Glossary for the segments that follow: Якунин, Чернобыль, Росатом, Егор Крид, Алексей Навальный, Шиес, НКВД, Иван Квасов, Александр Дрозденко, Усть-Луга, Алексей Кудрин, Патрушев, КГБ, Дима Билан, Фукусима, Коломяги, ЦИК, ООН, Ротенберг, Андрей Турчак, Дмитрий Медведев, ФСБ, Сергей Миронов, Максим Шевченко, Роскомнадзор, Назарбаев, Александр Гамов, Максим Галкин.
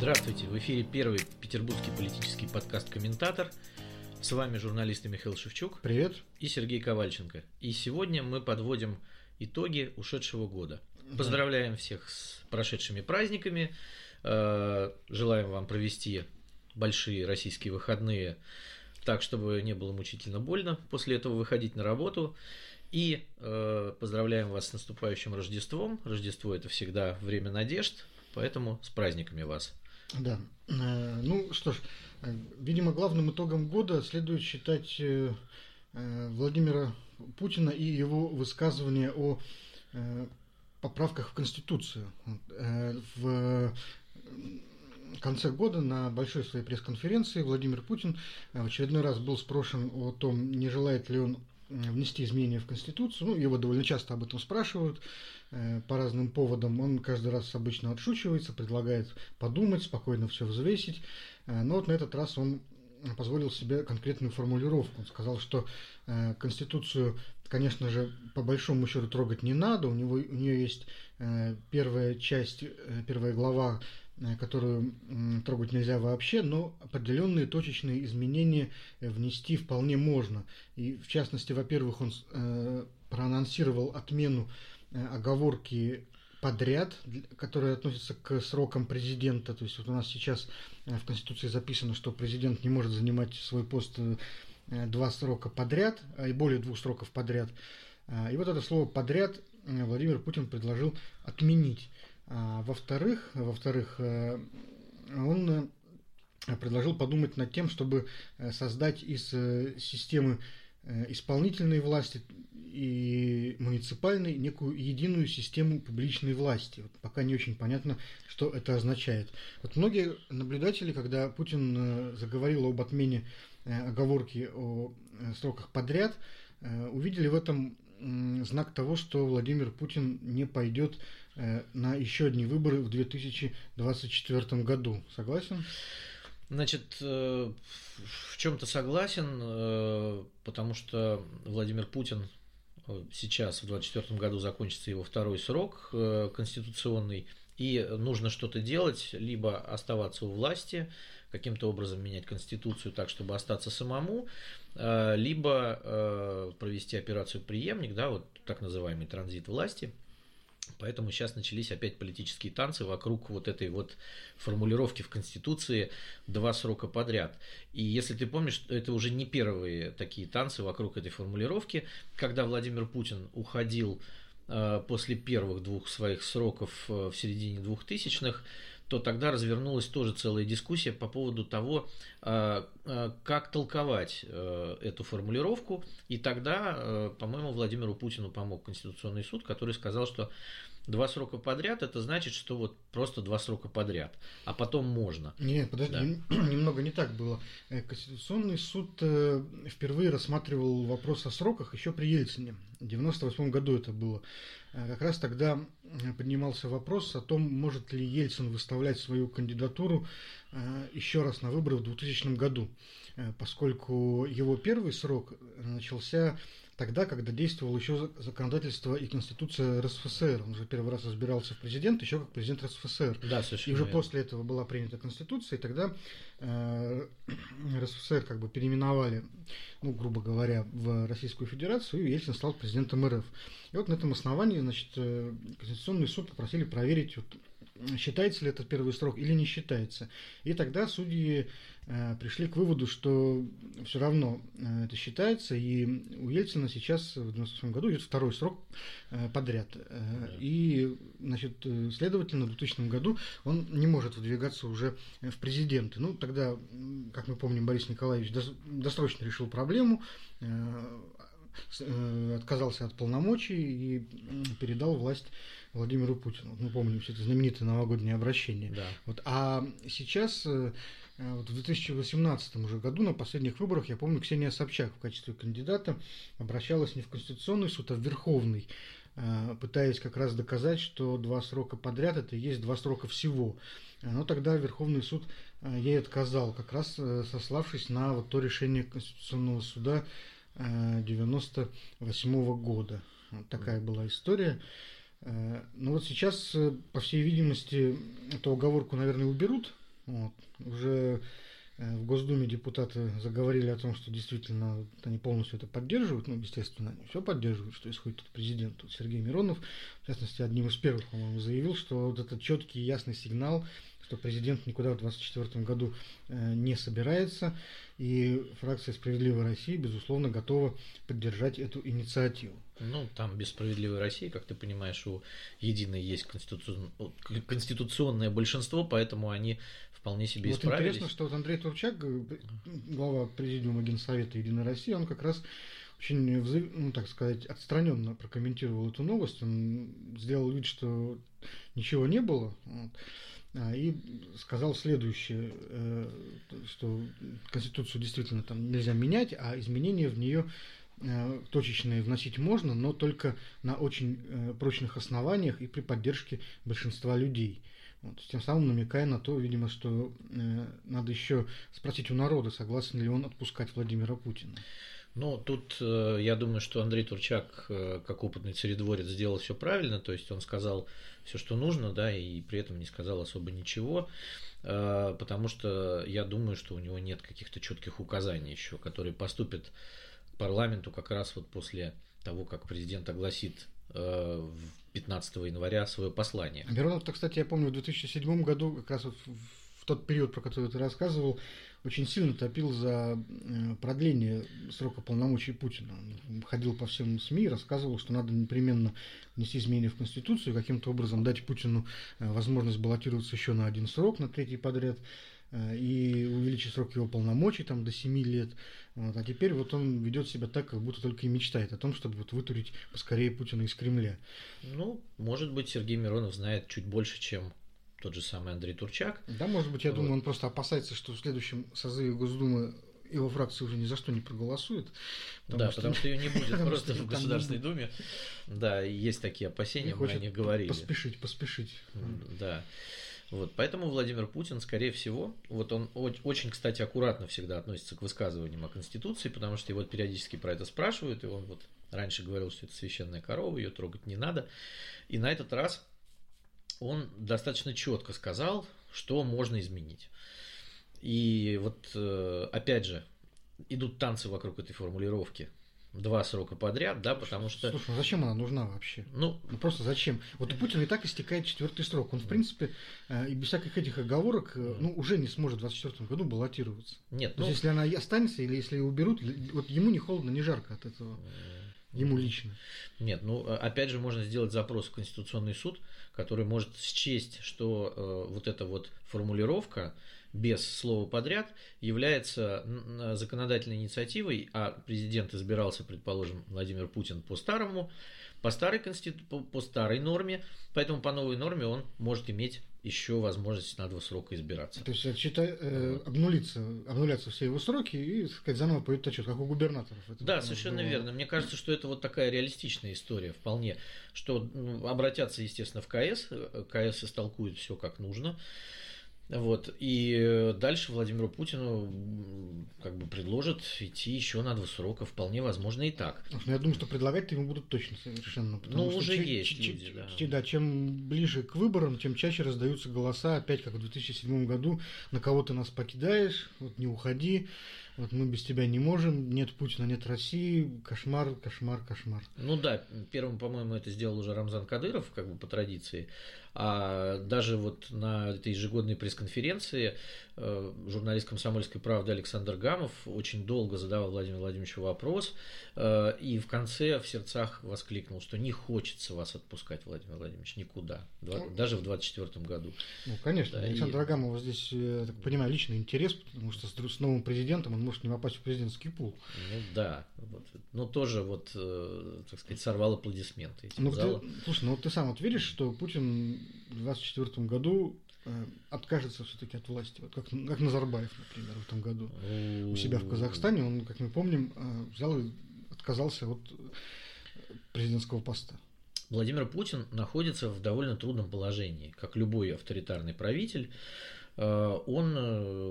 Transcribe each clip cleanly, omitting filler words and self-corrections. Здравствуйте, в эфире первый петербургский политический подкаст «Комментатор». С вами журналисты Михаил Шевчук. Привет. И Сергей Ковальченко. И сегодня мы подводим итоги ушедшего года. Поздравляем всех с прошедшими праздниками. Желаем вам провести большие российские выходные так, чтобы не было мучительно больно. После этого выходить на работу. И поздравляем вас с наступающим Рождеством. Рождество – это всегда время надежд, поэтому с праздниками вас. Да. Ну что ж, видимо, главным итогом года следует считать Владимира Путина и его высказывания о поправках в Конституцию. В конце года на большой своей пресс-конференции Владимир Путин в очередной раз был спрошен о том, не желает ли он внести изменения в Конституцию. Ну, его довольно часто об этом спрашивают по разным поводам. Он каждый раз обычно отшучивается, предлагает подумать, спокойно все взвесить. Но вот на этот раз он позволил себе конкретную формулировку. Он сказал, что Конституцию, конечно же, по большому счету трогать не надо. У нее есть первая часть, первая глава, которую трогать нельзя вообще, но определенные точечные изменения внести вполне можно. И в частности, во-первых, он проанонсировал отмену оговорки «подряд», которая относится к срокам президента. То есть вот у нас сейчас в Конституции записано, что президент не может занимать свой пост 2 срока подряд, и более 2 сроков подряд. И вот это слово «подряд» Владимир Путин предложил отменить. Во-вторых, он предложил подумать над тем, чтобы создать из системы исполнительной власти и муниципальной некую единую систему публичной власти. Вот пока не очень понятно, что это означает. Вот многие наблюдатели, когда Путин заговорил об отмене оговорки о сроках подряд, увидели в этом знак того, что Владимир Путин не пойдет на еще одни выборы в 2024 году. Согласен? Значит, в чем-то согласен, потому что Владимир Путин сейчас, в 2024 году, закончится его 2-й срок конституционный, и нужно что-то делать, либо оставаться у власти, каким-то образом менять Конституцию так, чтобы остаться самому, либо провести операцию «Преемник», да, вот так называемый транзит власти. Поэтому сейчас начались опять политические танцы вокруг вот этой вот формулировки в Конституции 2 срока подряд. И если ты помнишь, это уже не первые такие танцы вокруг этой формулировки. Когда Владимир Путин уходил после первых 2 своих сроков в середине 2000-х, то тогда развернулась тоже целая дискуссия по поводу того, как толковать эту формулировку. И тогда, по-моему, Владимиру Путину помог Конституционный суд, который сказал, что 2 срока подряд – это значит, что вот просто 2 срока подряд, а потом можно. Нет, подожди, да. Немного не так было. Конституционный суд впервые рассматривал вопрос о сроках еще при Ельцине. В 1998 году это было. Как раз тогда поднимался вопрос о том, может ли Ельцин выставлять свою кандидатуру еще раз на выборы в 2000 году, поскольку его 1-й срок начался тогда, когда действовало еще законодательство и Конституция РСФСР. Он же первый раз избирался в президент, еще как президент РСФСР. Да, совершенно. И уже после этого была принята Конституция, и тогда РСФСР как бы переименовали, ну, грубо говоря, в Российскую Федерацию, и Ельцин стал президентом РФ. И вот на этом основании, значит, Конституционный суд попросили проверить, вот, считается ли этот 1-й срок или не считается. И тогда судьи пришли к выводу, что все равно это считается, и у Ельцина сейчас в 1997 году идет 2-й срок подряд. Да. И, значит, следовательно, в 2000 году он не может выдвигаться уже в президенты. Ну, тогда, как мы помним, Борис Николаевич досрочно решил проблему, отказался от полномочий и передал власть Владимиру Путину. Мы помним все это знаменитое новогоднее обращение. Да. Вот. А сейчас, вот в 2018 уже году, на последних выборах, я помню, Ксения Собчак в качестве кандидата обращалась не в Конституционный суд, а в Верховный, пытаясь как раз доказать, что 2 срока подряд – это и есть 2 срока всего. Но тогда Верховный суд ей отказал, как раз сославшись на вот то решение Конституционного суда 1998 года. Вот такая была история. Но вот сейчас, по всей видимости, эту оговорку, наверное, уберут Вот. Уже в Госдуме депутаты заговорили о том, что действительно они полностью это поддерживают. Ну, естественно, они все поддерживают, что исходит от президента. Сергей Миронов, в частности, одним из первых, по-моему, заявил, что вот это четкий и ясный сигнал, что президент никуда в 2024 году не собирается, и фракция «Справедливая Россия», безусловно, готова поддержать эту инициативу. Ну, там без «Справедливой России», как ты понимаешь, у «Единой» есть конституционное большинство, поэтому они вполне себе исправились. Интересно, что вот Андрей Турчак, глава президиума Генсовета «Единой России», он как раз очень, ну, так сказать, отстраненно прокомментировал эту новость. Он сделал вид, что ничего не было. Вот. И сказал следующее, что Конституцию действительно там нельзя менять, а изменения в нее точечные вносить можно, но только на очень прочных основаниях и при поддержке большинства людей. Вот, тем самым намекая на то, видимо, что надо еще спросить у народа, согласен ли он отпускать Владимира Путина. Ну, тут я думаю, что Андрей Турчак, как опытный царедворец, сделал все правильно, то есть он сказал все, что нужно, да, и при этом не сказал особо ничего, потому что я думаю, что у него нет каких-то четких указаний еще, которые поступят парламенту как раз вот после того, как президент огласит 15 января свое послание. Миронов-то, кстати, я помню, в 2007 году, как раз вот в тот период, про который ты рассказывал, очень сильно топил за продление срока полномочий Путина. Он ходил по всем СМИ и рассказывал, что надо непременно внести изменения в Конституцию, каким-то образом дать Путину возможность баллотироваться еще на один срок, на третий подряд, и увеличить срок его полномочий там, до 7 лет. Вот. А теперь вот он ведет себя так, как будто только и мечтает о том, чтобы вот вытурить поскорее Путина из Кремля. Ну, может быть, Сергей Миронов знает чуть больше, чем тот же самый Андрей Турчак. Да, может быть, я думаю, он просто опасается, что в следующем созыве Госдумы его фракция уже ни за что не проголосует. Потому что ее не будет просто в Государственной Думе. Да, есть такие опасения, мы о них говорили. Поспешить. Да. Вот, поэтому Владимир Путин, скорее всего, вот он очень, кстати, аккуратно всегда относится к высказываниям о Конституции, потому что его периодически про это спрашивают, и он вот раньше говорил, что это священная корова, ее трогать не надо. И на этот раз он достаточно четко сказал, что можно изменить. И вот, опять же, идут танцы вокруг этой формулировки. 2 срока подряд, да, потому что... Слушай, зачем она нужна вообще? Ну, просто зачем? Вот у Путина и так истекает 4-й срок. Он, в принципе, и без всяких этих оговорок, ну, уже не сможет в 2024 году баллотироваться. Нет, ну... То есть, если она останется или если ее уберут, вот ему не холодно, не жарко от этого. Ему лично. Нет, ну, опять же, можно сделать запрос в Конституционный суд, который может счесть, что вот эта вот формулировка без слова подряд является законодательной инициативой, а президент избирался, предположим, Владимир Путин по старой норме, поэтому по новой норме он может иметь еще возможность на 2 срока избираться. То есть обнулятся все его сроки и, так сказать, заново пойдет отчет, как у губернаторов. Да, совершенно верно. Мне кажется, что это вот такая реалистичная история вполне, что обратятся, естественно, в КС истолкует все как нужно. Вот. И дальше Владимиру Путину как бы предложат идти еще на 2 срока, вполне возможно и так. Я думаю, что предлагать-то ему будут точно совершенно. Ну, уже есть люди, да. Да, чем ближе к выборам, тем чаще раздаются голоса, опять как в 2007 году, на кого ты нас покидаешь, вот не уходи, вот мы без тебя не можем, нет Путина, нет России, кошмар, кошмар, кошмар. Ну да, первым, по-моему, это сделал уже Рамзан Кадыров, как бы по традиции, а даже вот на этой ежегодной пресс-конференции журналист «Комсомольской правды» Александр Гамов очень долго задавал Владимиру Владимировичу вопрос и в конце в сердцах воскликнул, что не хочется вас отпускать, Владимир Владимирович, никуда, даже в 2024 году. Ну, конечно, да, Александра Гамова здесь, я так понимаю, личный интерес, потому что с новым президентом он может не попасть в президентский пул. Ну да, вот. Но тоже, вот, так сказать, сорвал аплодисменты. Слушай, ну вот ты сам вот веришь, что Путин в 2024 году откажется все-таки от власти, вот как Назарбаев, например, в этом году у себя в Казахстане, он, как мы помним, взял и отказался от президентского поста. Владимир Путин находится в довольно трудном положении, как любой авторитарный правитель. Он,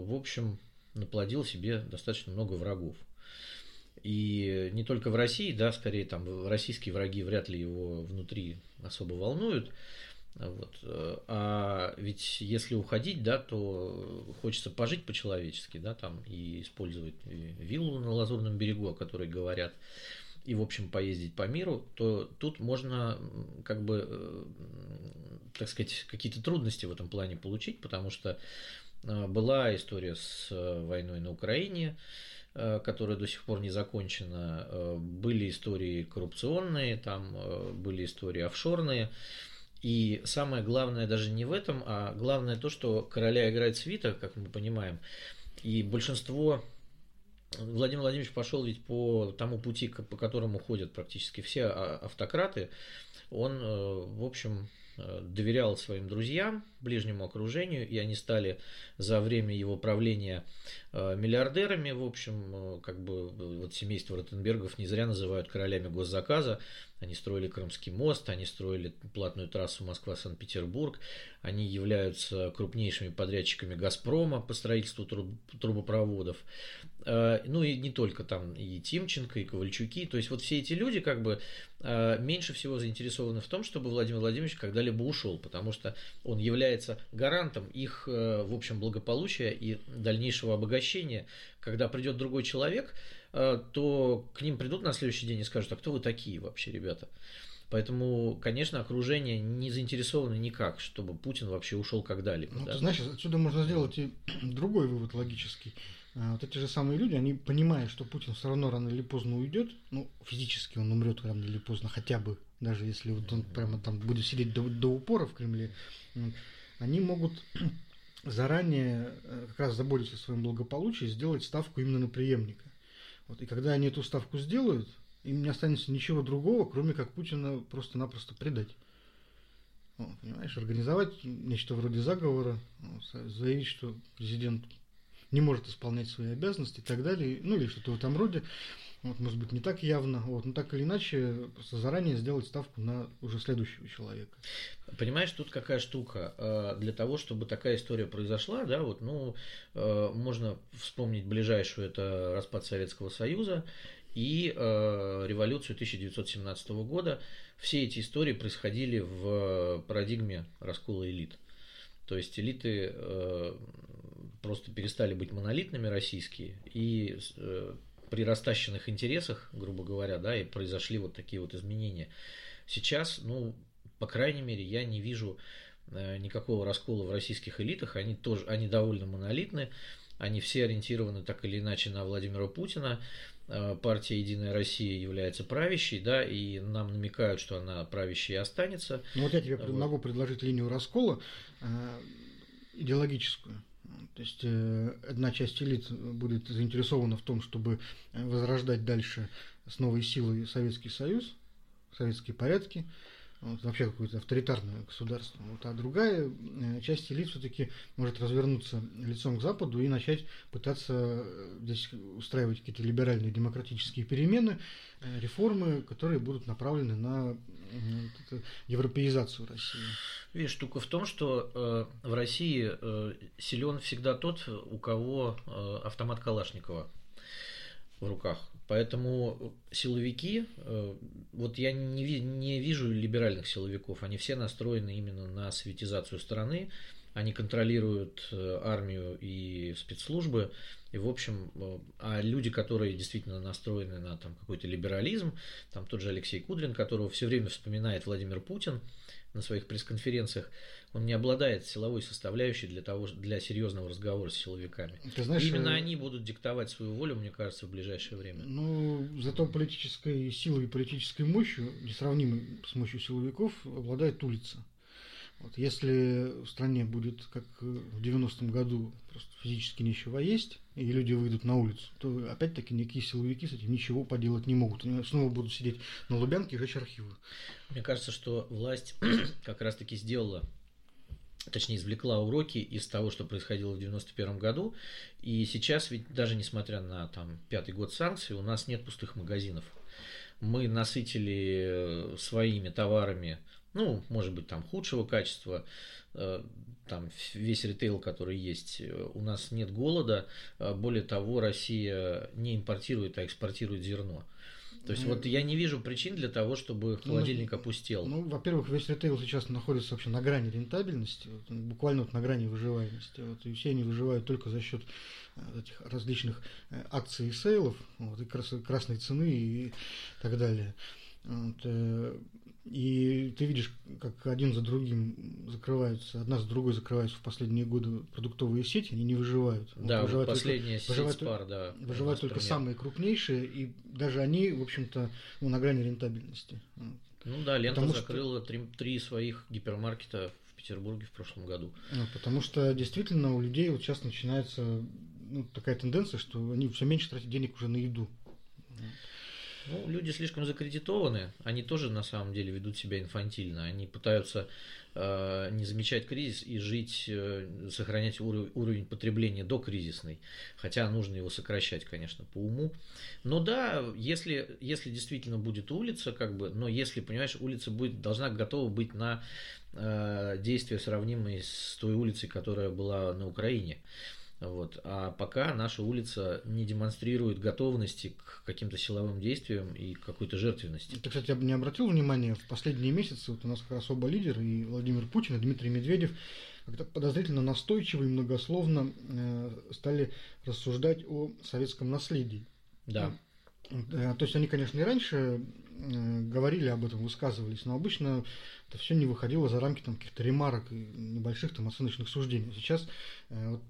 в общем, наплодил себе достаточно много врагов. И не только в России, да, скорее там российские враги вряд ли его внутри особо волнуют. Вот. А ведь если уходить, да, то хочется пожить по-человечески, да, там, и использовать виллу на Лазурном берегу, о которой говорят, и, в общем, поездить по миру, то тут можно, как бы, так сказать, какие-то трудности в этом плане получить, потому что была история с войной на Украине, которая до сих пор не закончена, были истории коррупционные, там были истории офшорные. И самое главное даже не в этом, а главное то, что короля играет свита, как мы понимаем. И большинство... Владимир Владимирович пошел ведь по тому пути, по которому ходят практически все автократы. Он, в общем, доверял своим друзьям, ближнему окружению, и они стали за время его правления миллиардерами. В общем, как бы вот семейство Ротенбергов не зря называют королями госзаказа. Они строили Крымский мост, они строили платную трассу Москва-Санкт-Петербург, они являются крупнейшими подрядчиками «Газпрома» по строительству трубопроводов. Ну и не только там, и Тимченко, и Ковальчуки. То есть вот все эти люди как бы меньше всего заинтересованы в том, чтобы Владимир Владимирович когда-либо ушел, потому что он является гарантом их, в общем, благополучия и дальнейшего обогащения. Когда придет другой человек, то к ним придут на следующий день и скажут: а кто вы такие вообще, ребята? Поэтому, конечно, окружение не заинтересовано никак, чтобы Путин вообще ушел когда-либо. Ну, да? Ты знаешь, отсюда можно сделать и другой вывод логический. Вот эти же самые люди, они понимают, что Путин все равно рано или поздно уйдет. Ну, физически он умрет рано или поздно, хотя бы, даже если вот он прямо там будет сидеть до упора в Кремле, они могут заранее как раз заботиться о своем благополучии и сделать ставку именно на преемника. Вот, и когда они эту ставку сделают, им не останется ничего другого, кроме как Путина просто-напросто предать. Вот, понимаешь, организовать нечто вроде заговора, заявить, что президент не может исполнять свои обязанности и так далее, ну или что-то в этом роде. Вот, может быть, не так явно, вот, но так или иначе заранее сделать ставку на уже следующего человека. Понимаешь, тут какая штука? Для того, чтобы такая история произошла, да, вот, ну, можно вспомнить ближайшую, это распад Советского Союза и революцию 1917 года. Все эти истории происходили в парадигме раскола элит. То есть элиты просто перестали быть монолитными, российские, и при растащенных интересах, грубо говоря, да, и произошли вот такие вот изменения. Сейчас, ну, по крайней мере, я не вижу никакого раскола в российских элитах, они довольно монолитны, они все ориентированы так или иначе на Владимира Путина. Партия «Единая Россия» является правящей, да, и нам намекают, что она правящей останется. Ну вот я тебе могу предложить линию раскола идеологическую. То есть одна часть элит будет заинтересована в том, чтобы возрождать дальше с новой силой Советский Союз, советские порядки, вот, вообще какое-то авторитарное государство. Вот, а другая часть элит все-таки может развернуться лицом к Западу и начать пытаться здесь устраивать какие-то либеральные демократические перемены, реформы, которые будут направлены на европеизацию России. Видишь, штука в том, что в России силен всегда тот, у кого автомат Калашникова в руках. Поэтому силовики, вот я не вижу либеральных силовиков, они все настроены именно на советизацию страны, они контролируют армию и спецслужбы, и, в общем, а люди, которые действительно настроены на там какой-то либерализм, там тот же Алексей Кудрин, которого все время вспоминает Владимир Путин на своих пресс-конференциях, он не обладает силовой составляющей для серьезного разговора с силовиками. Ты знаешь, именно они будут диктовать свою волю, мне кажется, в ближайшее время. Ну, зато политической силой и политической мощью, несравнимой с мощью силовиков, обладает улица. Вот, если в стране будет, как в 90-м году, просто физически нечего есть, и люди выйдут на улицу, то опять-таки никакие силовики с этим ничего поделать не могут. Они снова будут сидеть на Лубянке и жечь архивы. Мне кажется, что власть как раз-таки сделала, точнее, извлекла уроки из того, что происходило в 91-м году. И сейчас, ведь даже несмотря на там, 5-й год санкций, у нас нет пустых магазинов. Мы насытили своими товарами, ну, может быть, там худшего качества, там весь ритейл, который есть, у нас нет голода. Более того, Россия не импортирует, а экспортирует зерно. То есть вот я не вижу причин для того, чтобы холодильник опустел. Ну, во-первых, весь ритейл сейчас находится вообще на грани рентабельности, буквально вот на грани выживаемости. Вот, и все они выживают только за счет этих различных акций и сейлов, вот, и красной цены и так далее. Вот, и ты видишь, как один за другим закрываются, одна за другой закрываются в последние годы продуктовые сети, они не выживают. Да, вот последняя сеть Спар, да. Выживают только самые крупнейшие, и даже они, в общем-то, ну, на грани рентабельности. Ну да, Лента закрыла три своих гипермаркета в Петербурге в прошлом году. Потому что действительно у людей вот сейчас начинается такая тенденция, что они все меньше тратят денег уже на еду. Ну, люди слишком закредитованы, они тоже на самом деле ведут себя инфантильно, они пытаются не замечать кризис и жить, сохранять уровень потребления докризисный, хотя нужно его сокращать, конечно, по уму. Но да, если действительно будет улица, но если, понимаешь, улица должна готова быть на действия, сравнимые с той улицей, которая была на Украине. Вот. А пока наша улица не демонстрирует готовности к каким-то силовым действиям и какой-то жертвенности. Ты, кстати, не обратил внимания, в последние месяцы вот у нас как раз оба лидера, и Владимир Путин, и Дмитрий Медведев, как-то подозрительно настойчиво и многословно стали рассуждать о советском наследии. Да. То есть они, конечно, и раньше говорили об этом, высказывались, но обычно это все не выходило за рамки каких-то ремарок и небольших оценочных суждений. Сейчас вот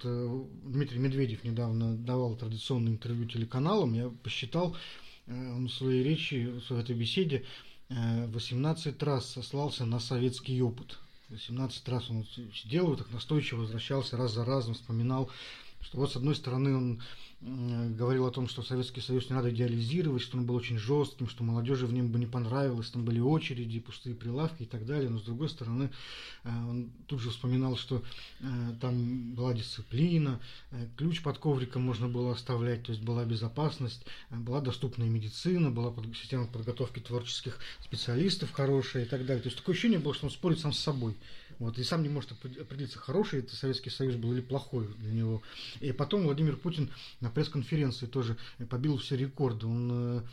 Дмитрий Медведев недавно давал традиционное интервью телеканалам, я посчитал, он в своей речи, в этой беседе 18 раз сослался на советский опыт. 18 раз он сидел и так настойчиво возвращался раз за разом, вспоминал, что вот с одной стороны он говорил о том, что Советский Союз не надо идеализировать, что он был очень жестким, что молодежи в нем бы не понравилось, там были очереди, пустые прилавки и так далее. Но с другой стороны, он тут же вспоминал, что там была дисциплина, ключ под ковриком можно было оставлять, то есть была безопасность, была доступная медицина, была система подготовки творческих специалистов хорошая и так далее. То есть такое ощущение было, что он спорит сам с собой. Вот, и сам не может определиться, хороший это Советский Союз был или плохой для него. И потом Владимир Путин на пресс-конференции тоже побил все рекорды. Он,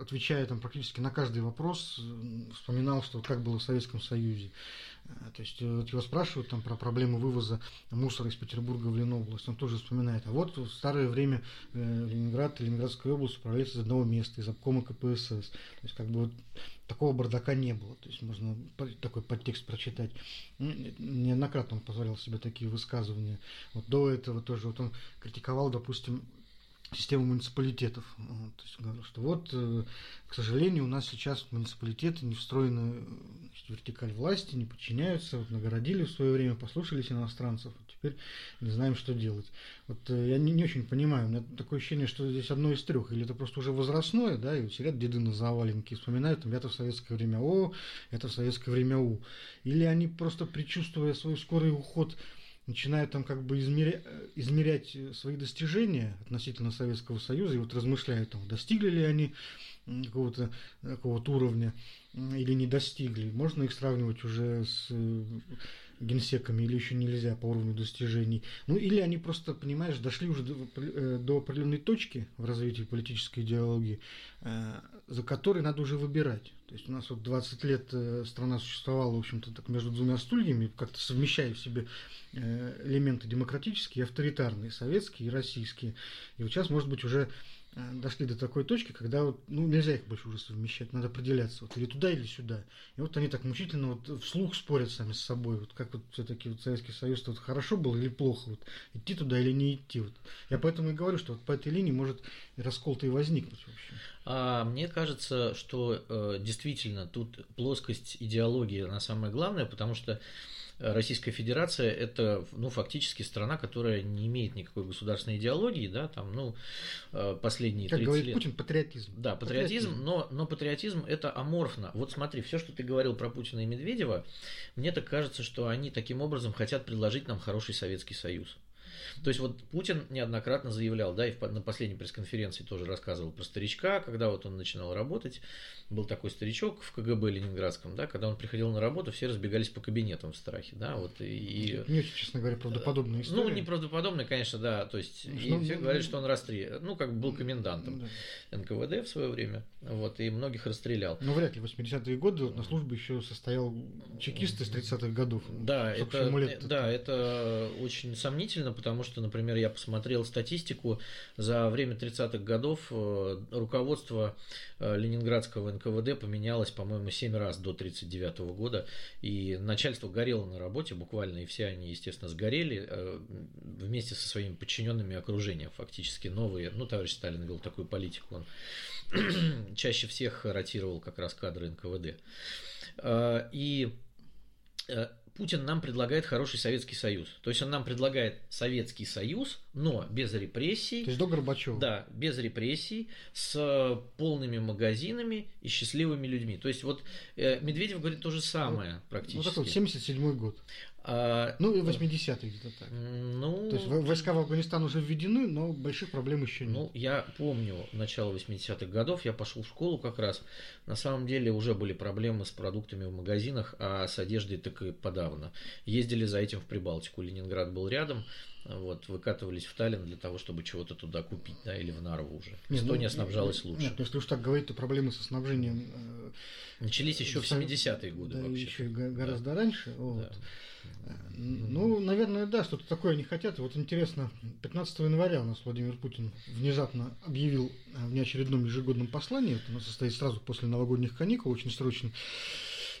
отвечая практически на каждый вопрос, вспоминал, что как было в Советском Союзе. То есть вот его спрашивают про проблему вывоза мусора из Петербурга в Ленобласть. Он тоже вспоминает. А вот в старое время Ленинград и Ленинградская область управлялись из одного места, из обкома КПСС. То есть вот такого бардака не было. То есть можно такой подтекст прочитать. Неоднократно он позволял себе такие высказывания. Вот до этого тоже вот он критиковал, допустим, систему муниципалитетов. То есть говорил, что вот, к сожалению, у нас сейчас муниципалитеты не встроены в вертикаль власти, не подчиняются, нагородили в свое время, послушались иностранцев, теперь не знаем, что делать. Я не очень понимаю, у меня такое ощущение, что здесь одно из трех, или это просто уже возрастное, да, и сидят деды на заваленке и вспоминают, я-то в советское время О, это в советское время У, или они просто, предчувствуя свой скорый уход, начинают измерять свои достижения относительно Советского Союза и размышляют, достигли ли они какого-то уровня или не достигли. Можно их сравнивать уже с генсеками или еще нельзя по уровню достижений. Или они просто, понимаешь, дошли уже до определенной точки в развитии политической идеологии, за которой надо уже выбирать. То есть у нас 20 лет страна существовала, в общем-то, так между двумя стульями, как-то совмещая в себе элементы демократические, авторитарные, советские и российские. И вот сейчас, может быть, уже дошли до такой точки, когда нельзя их больше уже совмещать, надо определяться, или туда, или сюда. И они так мучительно вслух спорят сами с собой, как все-таки Советский Союз-то хорошо был или плохо, идти туда или не идти. Я поэтому и говорю, что по этой линии может раскол-то и возникнуть вообще. А мне кажется, что действительно тут плоскость идеологии, она самая главная, потому что Российская Федерация – это фактически страна, которая не имеет никакой государственной идеологии, да, последние 30 лет. Как говорит Путин, патриотизм. Да, патриотизм. Но патриотизм – это аморфно. Вот смотри, все, что ты говорил про Путина и Медведева, мне так кажется, что они таким образом хотят предложить нам хороший Советский Союз. То есть вот Путин неоднократно заявлял, да, и на последней пресс-конференции тоже рассказывал про старичка, когда вот он начинал работать, был такой старичок в КГБ ленинградском, да, когда он приходил на работу, все разбегались по кабинетам в страхе, да, вот и... Не очень, честно говоря, правдоподобная история. Ну, неправдоподобная, конечно, да, то есть и все говорят, что он расстрелял, ну, как был комендантом НКВД в свое время, вот, и многих расстрелял. Ну, вряд ли, в 80-е годы на службе еще состоял чекист из 30-х годов. Да, это очень сомнительно, потому что, например, я посмотрел статистику за время 30-х годов, руководство ленинградского НКВД поменялось, по-моему, 7 раз до 1939 года, и начальство горело на работе буквально, и все они, естественно, сгорели вместе со своими подчиненными окружением, фактически новые, ну, товарищ Сталин вел такую политику, он чаще всех ротировал как раз кадры НКВД. И Путин нам предлагает хороший Советский Союз. То есть он нам предлагает Советский Союз, но без репрессий. То есть до Горбачева. Да, без репрессий, с полными магазинами и счастливыми людьми. То есть вот Медведев говорит то же самое вот, практически. Вот такой 77-й год. Ну и 80-х где-то так. Ну, то есть войска в Афганистан уже введены, но больших проблем еще нет. Ну, я помню начало 80-х годов, я пошел в школу как раз. На самом деле уже были проблемы с продуктами в магазинах, а с одеждой так и подавно. Ездили за этим в Прибалтику, Ленинград был рядом. Вот, выкатывались в Таллин для того, чтобы чего-то туда купить, да, или в Нарву уже. Эстония снабжалась лучше. Нет, если уж так говорить, то проблемы со снабжением начались еще в 70-е годы, да, вообще. Еще гораздо раньше. Вот. Да. Ну, наверное, да, что-то такое они хотят. Вот интересно, 15 января у нас Владимир Путин внезапно объявил в неочередном ежегодном послании, это у нас состоит сразу после новогодних каникул, очень срочно.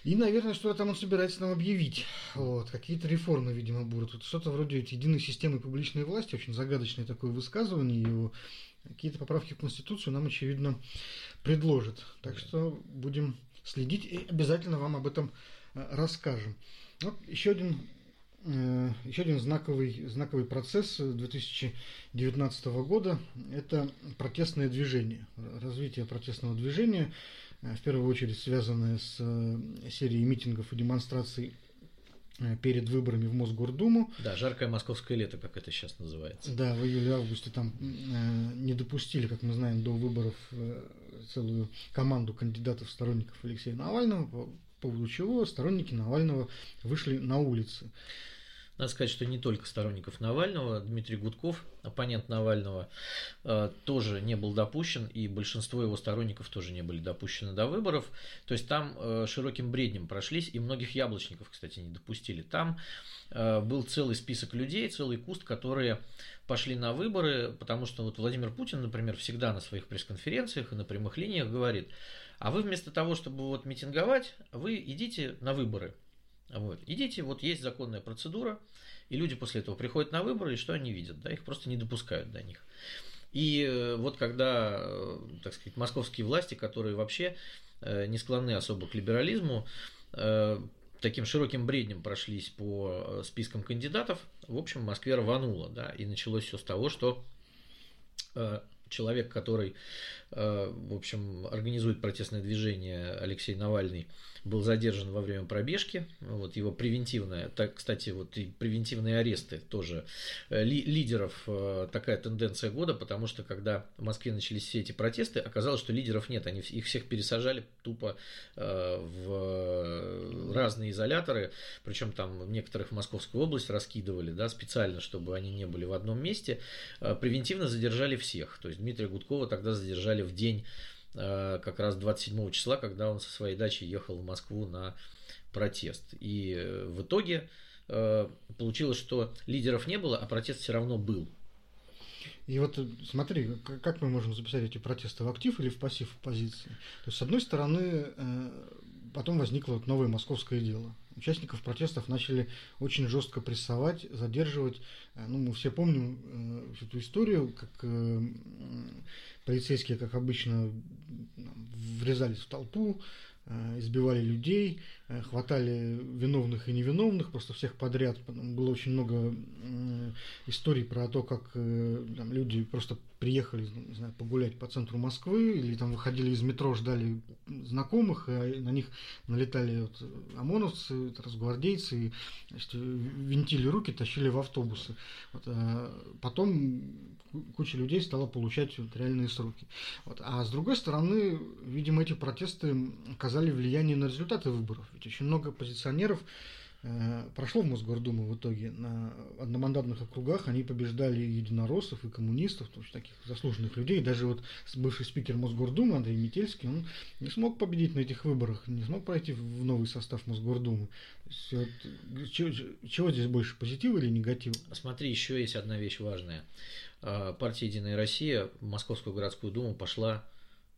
И, наверное, что-то там он собирается нам объявить. Вот. Какие-то реформы, видимо, будут. Вот что-то вроде единой системы публичной власти, очень загадочное такое высказывание его. Какие-то поправки в Конституцию нам, очевидно, предложат. Так что будем следить и обязательно вам об этом расскажем. Вот еще один знаковый процесс 2019 года – это протестное движение. Развитие протестного движения, в первую очередь связанное с серией митингов и демонстраций перед выборами в Мосгордуму. Да, жаркое московское лето, как это сейчас называется. Да, в июле-августе там не допустили, как мы знаем, до выборов целую команду кандидатов-сторонников Алексея Навального, по поводу чего сторонники Навального вышли на улицы. Надо сказать, что не только сторонников Навального, Дмитрий Гудков, оппонент Навального, тоже не был допущен, и большинство его сторонников тоже не были допущены до выборов. То есть там широким бреднем прошлись, и многих яблочников, кстати, не допустили. Там был целый список людей, целый куст, которые пошли на выборы, потому что вот Владимир Путин, например, всегда на своих пресс-конференциях и на прямых линиях говорит: а вы вместо того, чтобы вот митинговать, вы идите на выборы. Вот. Идите, вот есть законная процедура, и люди после этого приходят на выборы, и что они видят? Да, их просто не допускают до них. И вот когда, так сказать, московские власти, которые вообще не склонны особо к либерализму, таким широким бреднем прошлись по спискам кандидатов, в общем, в Москве рвануло, да, и началось все с того, что человек, который, в общем, организует протестное движение, Алексей Навальный, был задержан во время пробежки. Вот его превентивное, так, кстати, вот и превентивные аресты тоже лидеров, такая тенденция года, потому что когда в Москве начались все эти протесты, оказалось, что лидеров нет, они их всех пересажали тупо в разные изоляторы, причем там некоторых в Московскую область раскидывали, да, специально, чтобы они не были в одном месте, превентивно задержали всех, то есть Дмитрия Гудкова тогда задержали в день как раз 27 числа, когда он со своей дачи ехал в Москву на протест. И в итоге получилось, что лидеров не было, а протест все равно был. И вот смотри, как мы можем записать эти протесты в актив или в пассив оппозиции? То есть, с одной стороны, потом возникло вот новое московское дело. Участников протестов начали очень жестко прессовать, задерживать. Ну, мы все помним эту историю, как полицейские, как обычно, врезались в толпу, избивали людей, хватали виновных и невиновных, просто всех подряд. Было очень много историй про то, как люди просто приехали, не знаю, погулять по центру Москвы, или там выходили из метро, ждали знакомых, и на них налетали вот ОМОНовцы, росгвардейцы, и, значит, винтили руки, тащили в автобусы. Вот, а потом куча людей стала получать вот реальные сроки. Вот. А с другой стороны, видимо, эти протесты оказали влияние на результаты выборов. Ведь очень много оппозиционеров прошло в Мосгордуму в итоге. На одномандатных округах они побеждали и единороссов, и коммунистов, то есть таких заслуженных людей. Даже вот бывший спикер Мосгордумы Андрей Метельский, он не смог победить на этих выборах, не смог пройти в новый состав Мосгордумы. Вот, чего здесь больше, позитива или негатива? Смотри, еще есть одна вещь важная. Партия «Единая Россия» в Московскую городскую думу пошла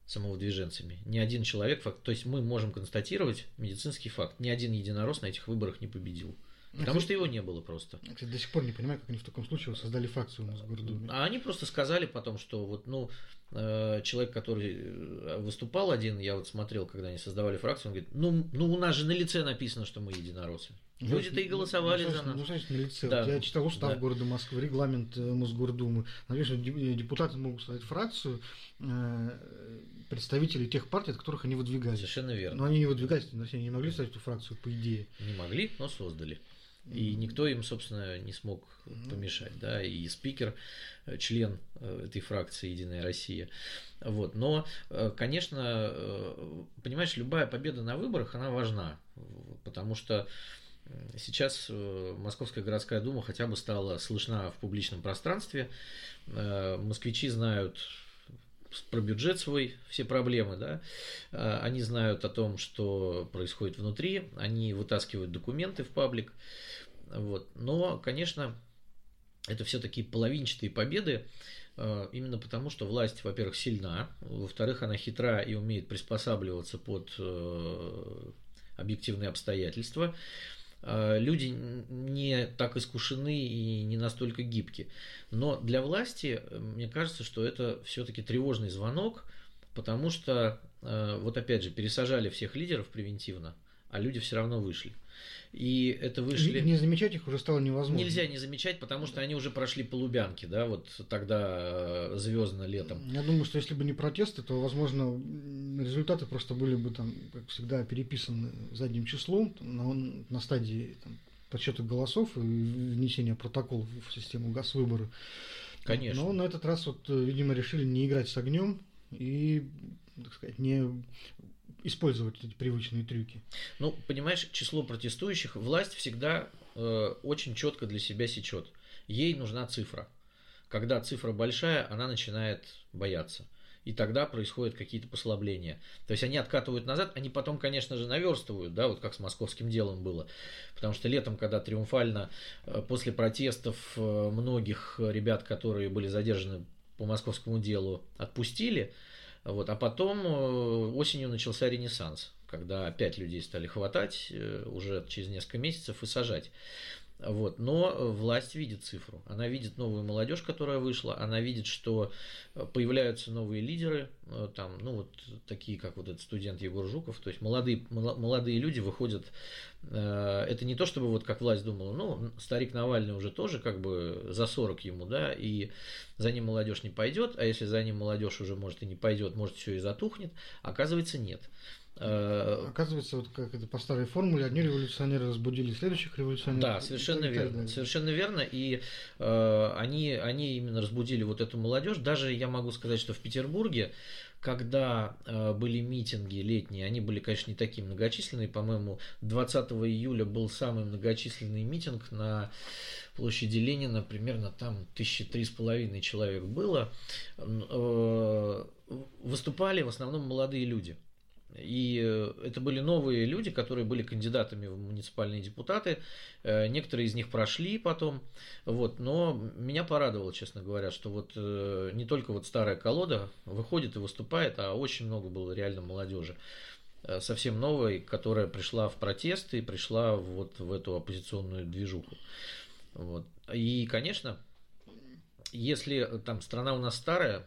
самовыдвиженцами. Ни один человек, то есть мы можем констатировать медицинский факт, ни один единорос на этих выборах не победил. Потому что его не было просто. Я, кстати, до сих пор не понимаю, как они в таком случае создали фракцию у нас в Мосгордуме. А они просто сказали потом, что вот, ну, человек, который выступал один, я вот смотрел, когда они создавали фракцию, он говорит, ну у нас же на лице написано, что мы единороссы. Люди-то и голосовали за нас. Ну, значит, на лице. Да. Вот я читал устав города Москвы, регламент Мосгордумы. Конечно, депутаты могут создать фракцию представителей тех партий, от которых они выдвигались. Совершенно верно. Но они не выдвигались, они не могли создать эту фракцию, по идее. Не могли, но создали. И никто им, собственно, не смог помешать, да, и спикер, член этой фракции «Единая Россия». Вот. Но, конечно, понимаешь, любая победа на выборах, она важна, потому что сейчас Московская городская дума хотя бы стала слышна в публичном пространстве, москвичи знают про бюджет свой, все проблемы, да, они знают о том, что происходит внутри, они вытаскивают документы в паблик, вот, но, конечно, это все-таки половинчатые победы, именно потому, что власть, во-первых, сильна, во-вторых, она хитра и умеет приспосабливаться под объективные обстоятельства, люди не так искушены и не настолько гибки. Но для власти, мне кажется, что это все-таки тревожный звонок, потому что, вот опять же, пересажали всех лидеров превентивно, а люди все равно вышли. И это вышли... Не замечать их уже стало невозможно. Нельзя не замечать, потому что они уже прошли по Лубянке, да, вот тогда звездно летом. Я думаю, что если бы не протесты, то, возможно, результаты просто были бы там, как всегда, переписаны задним числом на стадии там, подсчета голосов и внесения протоколов в систему госвыборы. Конечно. Но на этот раз, вот, видимо, решили не играть с огнем и, так сказать, не использовать эти привычные трюки. Ну, понимаешь, число протестующих власть всегда очень четко для себя сечет. Ей нужна цифра. Когда цифра большая, она начинает бояться. И тогда происходят какие-то послабления. То есть они откатывают назад, они потом, конечно же, наверстывают, да, вот как с московским делом было. Потому что летом, когда триумфально после протестов многих ребят, которые были задержаны по московскому делу, отпустили, вот, а потом осенью начался ренессанс, когда опять людей стали хватать уже через несколько месяцев и сажать. Вот. Но власть видит цифру, она видит новую молодежь, которая вышла, она видит, что появляются новые лидеры, там, ну, вот такие, как вот этот студент Егор Жуков, то есть молодые люди выходят, это не то, чтобы вот как власть думала, ну, старик Навальный уже тоже как бы за 40 ему, да, и за ним молодежь не пойдет, а если за ним молодежь уже, может, и не пойдет, может, все и затухнет, оказывается, нет. Оказывается, вот как это по старой формуле, одни революционеры разбудили следующих революционеров. Да, совершенно верно. Совершенно верно. И они именно разбудили вот эту молодежь. Даже я могу сказать, что в Петербурге, когда были митинги летние, они были, конечно, не такие многочисленные. По-моему, 20 июля был самый многочисленный митинг на площади Ленина. Примерно там 3,5 тысячи человек было. Выступали в основном молодые люди. И это были новые люди, которые были кандидатами в муниципальные депутаты. Некоторые из них прошли потом. Вот. Но меня порадовало, честно говоря, что вот не только вот старая колода выходит и выступает, а очень много было реально молодежи. Совсем новой, которая пришла в протесты и пришла вот в эту оппозиционную движуху. Вот. И, конечно, если там страна у нас старая,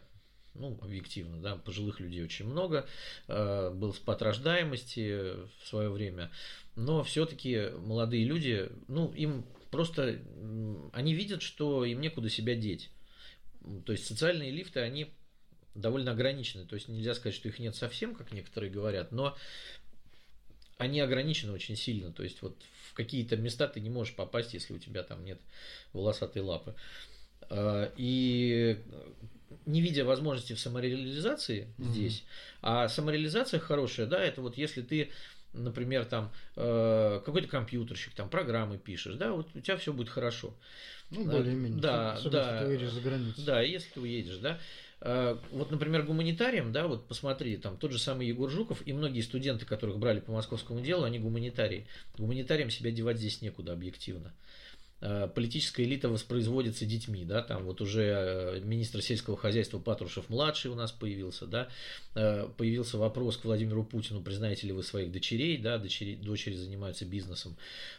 ну, объективно, да, пожилых людей очень много, был спад рождаемости в свое время, но все-таки молодые люди, ну, им просто, они видят, что им некуда себя деть. То есть социальные лифты, они довольно ограничены. То есть нельзя сказать, что их нет совсем, как некоторые говорят, но они ограничены очень сильно. То есть вот в какие-то места ты не можешь попасть, если у тебя там нет волосатой лапы. И не видя возможности в самореализации здесь, а самореализация хорошая, да, это вот если ты, например, там какой-то компьютерщик, там программы пишешь, да, вот у тебя все будет хорошо. Ну, более-менее. Да, особенно, да, если ты уедешь за границу. Да, если ты уедешь, да. Вот, например, гуманитариям, да, вот посмотри, там тот же самый Егор Жуков и многие студенты, которых брали по московскому делу, они гуманитарии. Гуманитариям себя девать здесь некуда, объективно. Политическая элита воспроизводится детьми, да, там вот уже министр сельского хозяйства Патрушев-младший у нас появился, да, появился вопрос к Владимиру Путину, признаете ли вы своих дочерей, да, дочери занимаются бизнесом,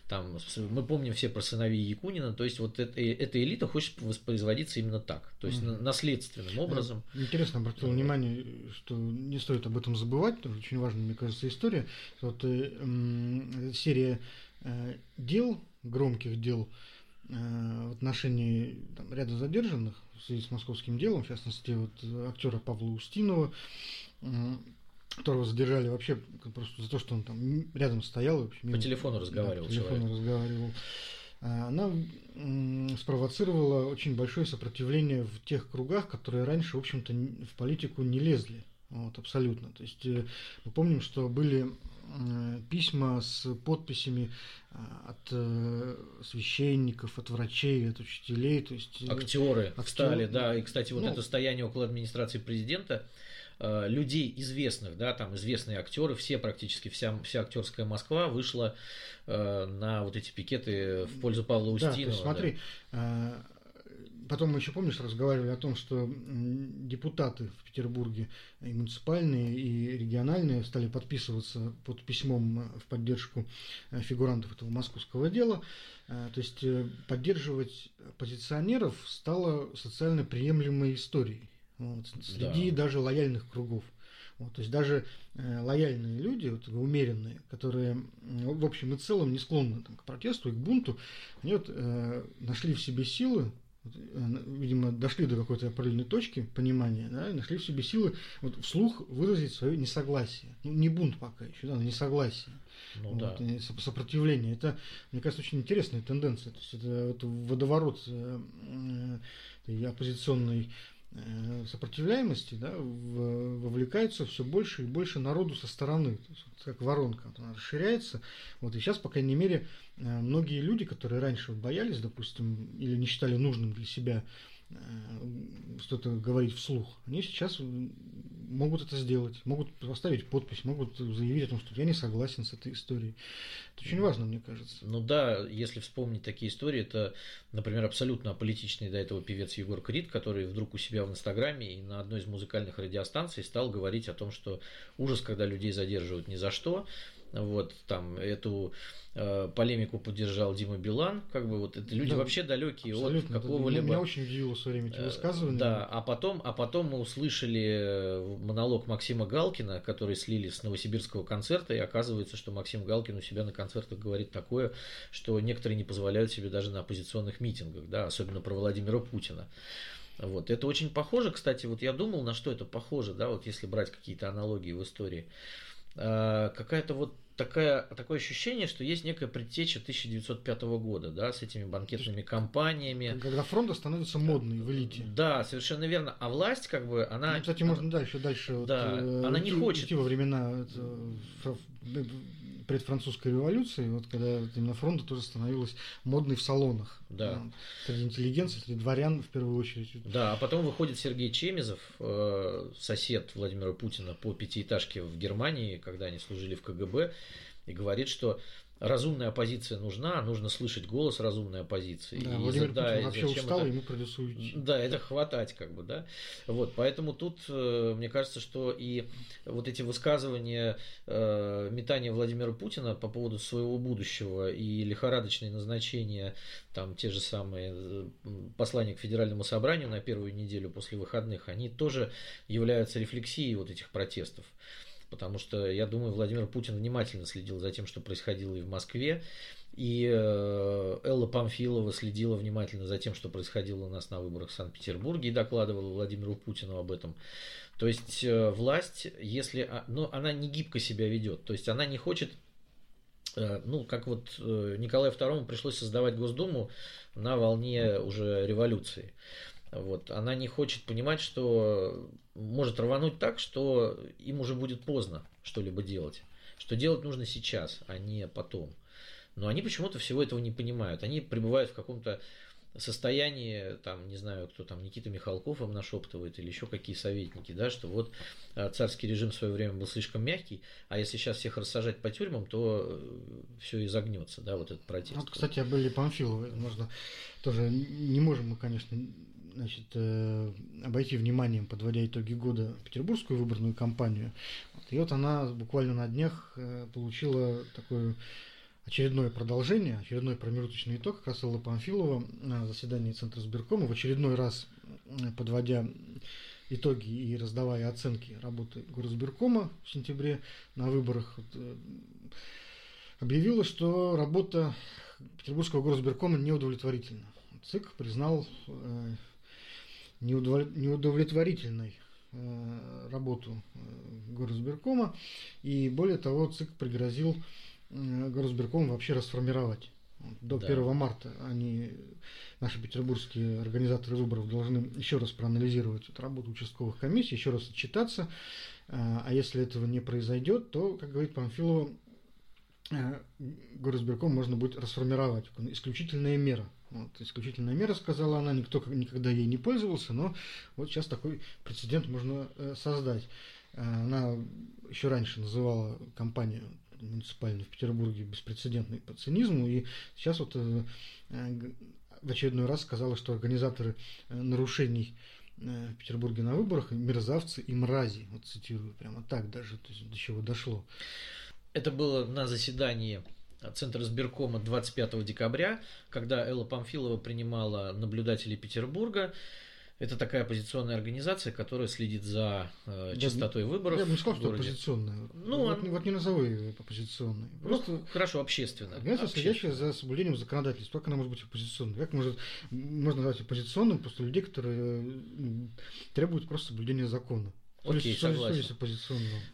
там, мы помним все про сыновей Якунина, то есть вот эта элита хочет воспроизводиться именно так, то есть наследственным образом. Интересно, обратил внимание, что не стоит об этом забывать, это очень важная, мне кажется, история, вот серия дел, громких дел в отношении там ряда задержанных в связи с московским делом, в частности, вот актера Павла Устинова, которого задержали вообще просто за то, что он там рядом стоял. Вообще, по телефону разговаривал. Да, по телефону разговаривал. Она спровоцировала очень большое сопротивление в тех кругах, которые раньше, в общем-то, в политику не лезли. Вот, абсолютно. То есть мы помним, что были письма с подписями от священников, от врачей, от учителей. То есть, актеры встали, да. И, кстати, вот это стояние около администрации президента, людей известных, да, там известные актеры, все практически, вся актерская Москва вышла на вот эти пикеты в пользу Павла Устинова. Да, то есть, смотри, да. Потом мы еще, помнишь, разговаривали о том, что депутаты в Петербурге и муниципальные, и региональные стали подписываться под письмом в поддержку фигурантов этого московского дела. То есть поддерживать оппозиционеров стало социально приемлемой историей, вот, среди даже лояльных кругов. Вот, то есть даже лояльные люди, вот, умеренные, которые в общем и целом не склонны там к протесту и к бунту, они вот, нашли в себе силы, видимо, дошли до какой-то определенной точки понимания, да, и нашли в себе силы вот вслух выразить свое несогласие. Ну, не бунт пока еще, да, но несогласие. Ну, вот, да. Сопротивление. Это, мне кажется, очень интересная тенденция. То есть это водоворот оппозиционной сопротивляемости, да, вовлекается все больше и больше народу со стороны. То есть, вот, как воронка, она расширяется. Вот, и сейчас, по крайней мере, многие люди, которые раньше боялись, допустим, или не считали нужным для себя что-то говорить вслух, они сейчас могут это сделать, могут поставить подпись, могут заявить о том, что я не согласен с этой историей. Это очень важно, мне кажется. Ну да, если вспомнить такие истории, это, например, абсолютно аполитичный до этого певец Егор Крид, который вдруг у себя в Инстаграме и на одной из музыкальных радиостанций стал говорить о том, что ужас, когда людей задерживают ни за что. Вот там эту полемику поддержал Дима Билан, как бы вот это люди, да, вообще далекие от какого-либо. Меня очень удивило в свое время эти высказывания. Да, а потом мы услышали монолог Максима Галкина, который слили с новосибирского концерта, и оказывается, что Максим Галкин у себя на концертах говорит такое, что некоторые не позволяют себе даже на оппозиционных митингах, да, особенно про Владимира Путина. Вот. Это очень похоже, кстати, вот я думал, на что это похоже, да, вот если брать какие-то аналогии в истории. Какая-то вот такое ощущение, что есть некая предтеча 1905 года, да, с этими банкетными кампаниями. Когда фронты становятся модные в элите. Да, совершенно верно. А власть, как бы, она... Ну, кстати, можно еще дальше. Да, вот, она не хочет. Во времена предфранцузской революции, вот, когда вот, именно фронта тоже становилась модной в салонах. Да. Среди интеллигенции, среди дворян, в первую очередь. Да, а потом выходит Сергей Чемезов, сосед Владимира Путина по пятиэтажке в Германии, когда они служили в КГБ, и говорит, что разумная оппозиция нужна, нужно слышать голос разумной оппозиции. Да, Владимир Путин вообще устал, ему придется уйти. Да, это хватать, как бы, да. Вот, поэтому тут, мне кажется, что и вот эти высказывания, метания Владимира Путина по поводу своего будущего и лихорадочные назначения, там, те же самые послания к Федеральному собранию на первую неделю после выходных, они тоже являются рефлексией вот этих протестов. Потому что, я думаю, Владимир Путин внимательно следил за тем, что происходило и в Москве. И Элла Памфилова следила внимательно за тем, что происходило у нас на выборах в Санкт-Петербурге, и докладывала Владимиру Путину об этом. То есть власть, если... Ну, она не гибко себя ведет. То есть она не хочет... Ну, как вот Николаю II пришлось создавать Госдуму на волне уже революции. Вот. Она не хочет понимать, что может рвануть так, что им уже будет поздно что-либо делать. Что делать нужно сейчас, а не потом. Но они почему-то всего этого не понимают. Они пребывают в каком-то состоянии, там, не знаю, кто там, Никита Михалков им нашептывает, или еще какие советники, да, что вот царский режим в свое время был слишком мягкий, а если сейчас всех рассажать по тюрьмам, то все и загнется, да, вот этот протест. Вот, кстати, об Элле Памфиловой можно тоже, не можем мы, конечно, значит, обойти вниманием, подводя итоги года, петербургскую выборную кампанию. И вот она буквально на днях получила такое очередное продолжение, очередной промежуточный итог, как раз Элла Памфилова на заседании Центра избиркома, в очередной раз подводя итоги и раздавая оценки работы горизбиркома в сентябре на выборах, объявила, что работа Петербургского горизбиркома неудовлетворительна. ЦИК признал неудовлетворительной работу горизбиркома, и более того, ЦИК пригрозил горизбирком вообще расформировать. До 1 марта они, наши петербургские организаторы выборов, должны еще раз проанализировать работу участковых комиссий, еще раз отчитаться. А если этого не произойдет, то, как говорит Памфилова, горизбирком можно будет расформировать. Исключительная мера. Вот, исключительная мера, сказала она, никто никогда ей не пользовался, но вот сейчас такой прецедент можно создать. Она еще раньше называла кампанию муниципальной в Петербурге беспрецедентной по цинизму, и сейчас вот в очередной раз сказала, что организаторы нарушений в Петербурге на выборах мерзавцы и мрази, вот цитирую прямо так даже, то есть до чего дошло. Это было на заседании Центра избиркома 25 декабря, когда Элла Памфилова принимала наблюдателей Петербурга. Это такая оппозиционная организация, которая следит за частотой выборов. Я бы не сказал, что оппозиционная. Ну, вот не назову ее оппозиционной. Просто хорошо, общественная. Организация, следящая за соблюдением законодательства. Как она может быть оппозиционной? Как можно назвать оппозиционным просто людей, которые требуют просто соблюдения закона? Окей, согласен.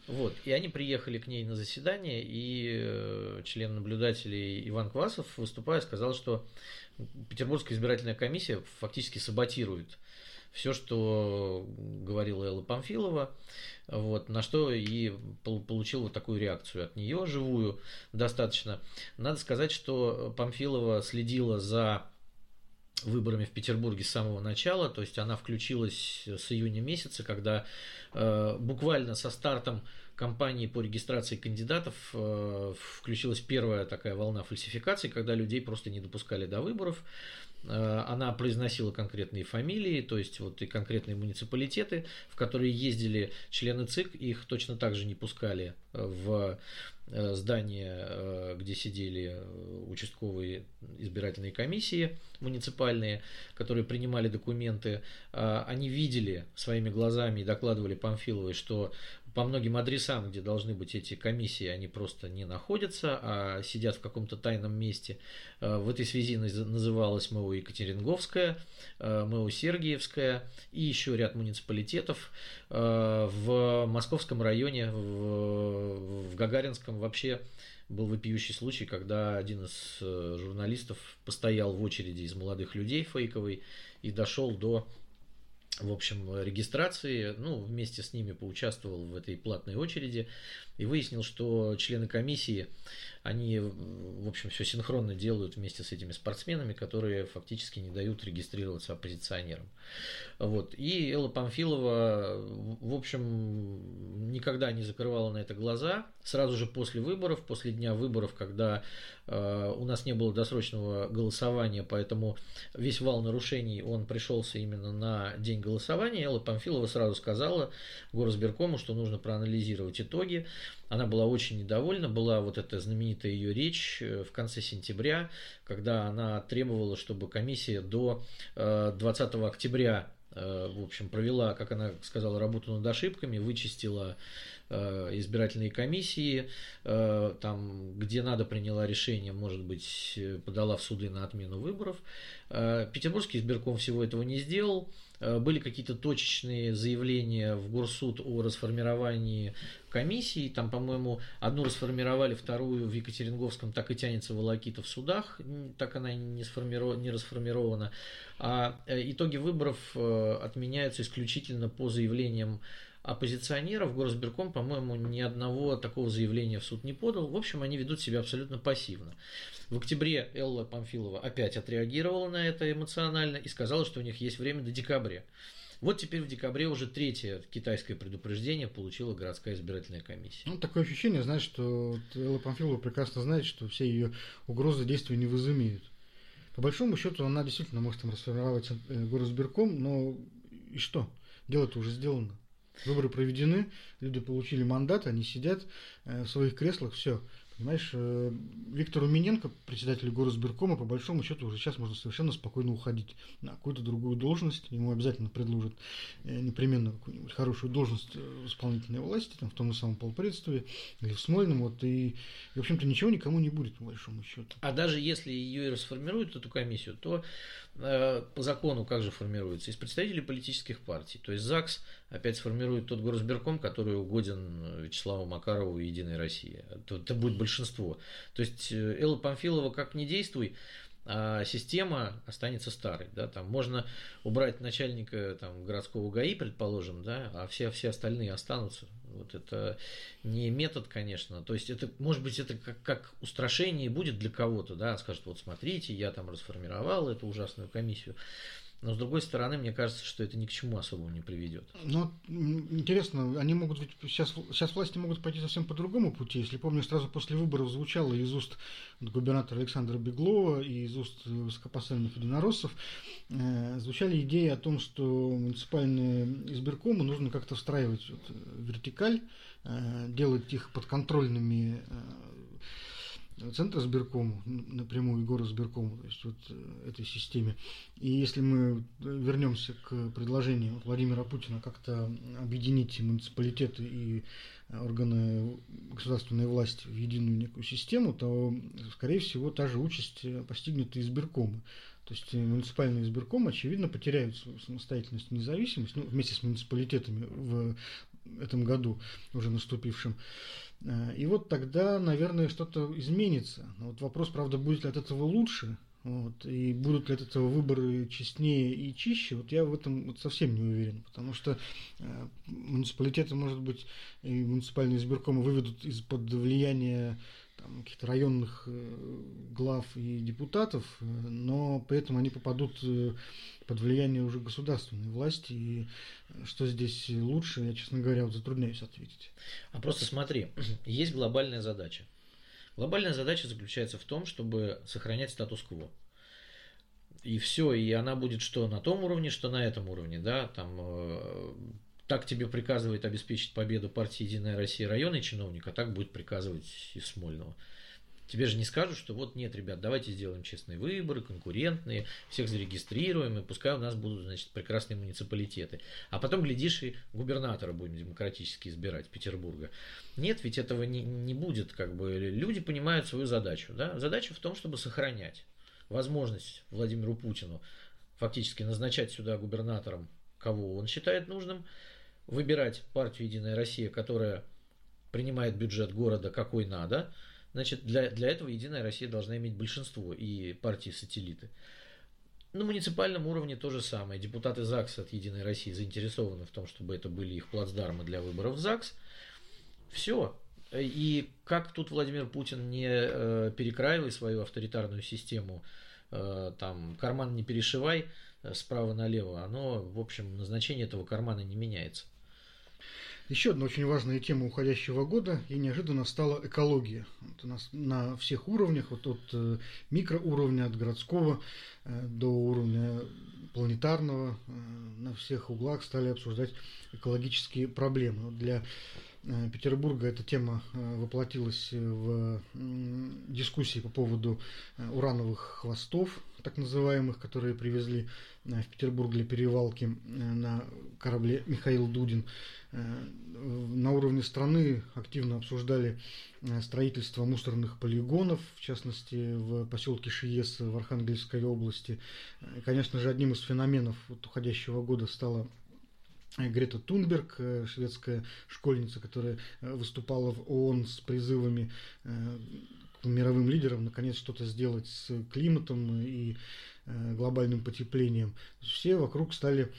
Вот. И они приехали к ней на заседание, и член наблюдателей Иван Квасов, выступая, сказал, что Петербургская избирательная комиссия фактически саботирует все, что говорила Элла Памфилова, вот, на что и получил вот такую реакцию от нее, живую достаточно. Надо сказать, что Памфилова следила за выборами в Петербурге с самого начала, то есть она включилась с июня месяца, когда буквально со стартом кампании по регистрации кандидатов включилась первая такая волна фальсификаций, когда людей просто не допускали до выборов. Она произносила конкретные фамилии, то есть вот и конкретные муниципалитеты, в которые ездили члены ЦИК, их точно так же не пускали в здание, где сидели участковые избирательные комиссии муниципальные, которые принимали документы. Они видели своими глазами и докладывали Памфиловой, что по многим адресам, где должны быть эти комиссии, они просто не находятся, а сидят в каком-то тайном месте. В этой связи называлась МЭО Екатеринговская, МЭО Сергиевская и еще ряд муниципалитетов. В Московском районе, в Гагаринском вообще был вопиющий случай, когда один из журналистов постоял в очереди из молодых людей фейковой и дошел до... в общем, регистрации, ну, вместе с ними поучаствовал в этой платной очереди и выяснил, что члены комиссии, они, в общем, все синхронно делают вместе с этими спортсменами, которые фактически не дают регистрироваться оппозиционерам. Вот. И Элла Памфилова, в общем, никогда не закрывала на это глаза. Сразу же после выборов, после дня выборов, когда у нас не было досрочного голосования, поэтому весь вал нарушений, он пришелся именно на день голосования, Элла Памфилова сразу сказала горизбиркому, что нужно проанализировать итоги. Она была очень недовольна, была вот эта знаменитая ее речь в конце сентября, когда она требовала, чтобы комиссия до 20 октября, в общем, провела, как она сказала, работу над ошибками, вычистила избирательные комиссии, там, где надо, приняла решение, может быть, подала в суды на отмену выборов. Петербургский избирком всего этого не сделал. Были какие-то точечные заявления в Горсуд о расформировании комиссии. Там, по-моему, одну расформировали, вторую в Екатеринговском так и тянется волокита в судах. Так она и не расформирована. А итоги выборов отменяются исключительно по заявлениям оппозиционеров. Горсбирком, по-моему, ни одного такого заявления в суд не подал. В общем, они ведут себя абсолютно пассивно. В октябре Элла Памфилова опять отреагировала на это эмоционально и сказала, что у них есть время до декабря. Вот теперь в декабре уже третье китайское предупреждение получила городская избирательная комиссия. Ну, такое ощущение, знаешь, что Элла Памфилова прекрасно знает, что все ее угрозы действия не возымеют. По большому счету, она действительно может там расформировать горосбирком, но и что? Дело-то уже сделано. Выборы проведены, люди получили мандат, они сидят в своих креслах, все. Понимаешь, Виктору Миненко, председателю горосбиркома, по большому счету уже сейчас можно совершенно спокойно уходить на какую-то другую должность. Ему обязательно предложат непременно какую-нибудь хорошую должность в исполнительной власти, там, в том же самом полпредстве или в Смольном. Вот, и в общем-то, ничего никому не будет, по большому счету. А даже если ее и расформируют, эту комиссию, то по закону как же формируется? Из представителей политических партий. То есть ЗАГС опять сформирует тот горосбирком, который угоден Вячеславу Макарову и «Единой России». Это будет большинство. То есть Элла Памфилова как не действуй, а система останется старой. Да? Там можно убрать начальника там, городского ГАИ, предположим, да? А все остальные останутся. Вот это не метод, конечно. То есть это, может быть, это как устрашение будет для кого-то. Да? Скажут, вот смотрите, я там расформировал эту ужасную комиссию. Но, с другой стороны, мне кажется, что это ни к чему особому не приведет. Ну, интересно, они могут ведь сейчас власти могут пойти совсем по другому пути. Если помню, сразу после выборов звучало из уст губернатора Александра Беглова и из уст высокопоставленных единороссов, звучали идеи о том, что муниципальные избиркомы нужно как-то встраивать вот вертикаль, делать их подконтрольными центр избиркому, напрямую горосбиркому, то есть вот этой системе. И если мы вернемся к предложению Владимира Путина как-то объединить муниципалитеты и органы государственной власти в единую некую систему, то, скорее всего, та же участь постигнет и избиркомы. То есть муниципальные избиркомы, очевидно, потеряют свою самостоятельность и независимость, ну, вместе с муниципалитетами в этом году, уже наступившим. И вот тогда, наверное, что-то изменится. Но вот вопрос, правда, будет ли от этого лучше, вот, и будут ли от этого выборы честнее и чище, вот я в этом вот совсем не уверен. Потому что муниципалитеты, может быть, и муниципальные избиркомы выведут из-под влияния там, каких-то районных глав и депутатов, но при этом они попадут под влияние уже государственной власти. И что здесь лучше, я, честно говоря, вот затрудняюсь ответить. А просто смотри, есть глобальная задача. Глобальная задача заключается в том, чтобы сохранять статус-кво. И все, и она будет что на том уровне, что на этом уровне. Да? Там, так тебе приказывает обеспечить победу партии «Единая Россия» районный чиновник, а так будет приказывать из Смольного. Тебе же не скажут, что вот нет, ребят, давайте сделаем честные выборы, конкурентные, всех зарегистрируем, и пускай у нас будут, значит, прекрасные муниципалитеты. А потом, глядишь, и губернатора будем демократически избирать Петербурга. Нет, ведь этого не будет, как бы. Люди понимают свою задачу, да? Задача в том, чтобы сохранять возможность Владимиру Путину фактически назначать сюда губернатором, кого он считает нужным, выбирать партию «Единая Россия», которая принимает бюджет города какой надо. Значит, для этого «Единая Россия» должна иметь большинство и партии-сателлиты. На муниципальном уровне то же самое. Депутаты ЗАГСа от «Единой России» заинтересованы в том, чтобы это были их плацдармы для выборов в ЗАГС. Все. И как тут Владимир Путин не перекраивай свою авторитарную систему, там, карман не перешивай справа налево, оно, в общем, назначение этого кармана не меняется. Еще одна очень важная тема уходящего года, и неожиданно стала экология. Вот у нас на всех уровнях, вот от микроуровня, от городского до уровня планетарного, на всех углах стали обсуждать экологические проблемы. Для Петербурга эта тема воплотилась в дискуссии по поводу урановых хвостов, так называемых, которые привезли в Петербург для перевалки на корабле «Михаил Дудин». На уровне страны активно обсуждали строительство мусорных полигонов, в частности, в поселке Шиес в Архангельской области. Конечно же, одним из феноменов уходящего года стала Грета Тунберг, шведская школьница, которая выступала в ООН с призывами к мировым лидерам наконец что-то сделать с климатом и глобальным потеплением. Все вокруг стали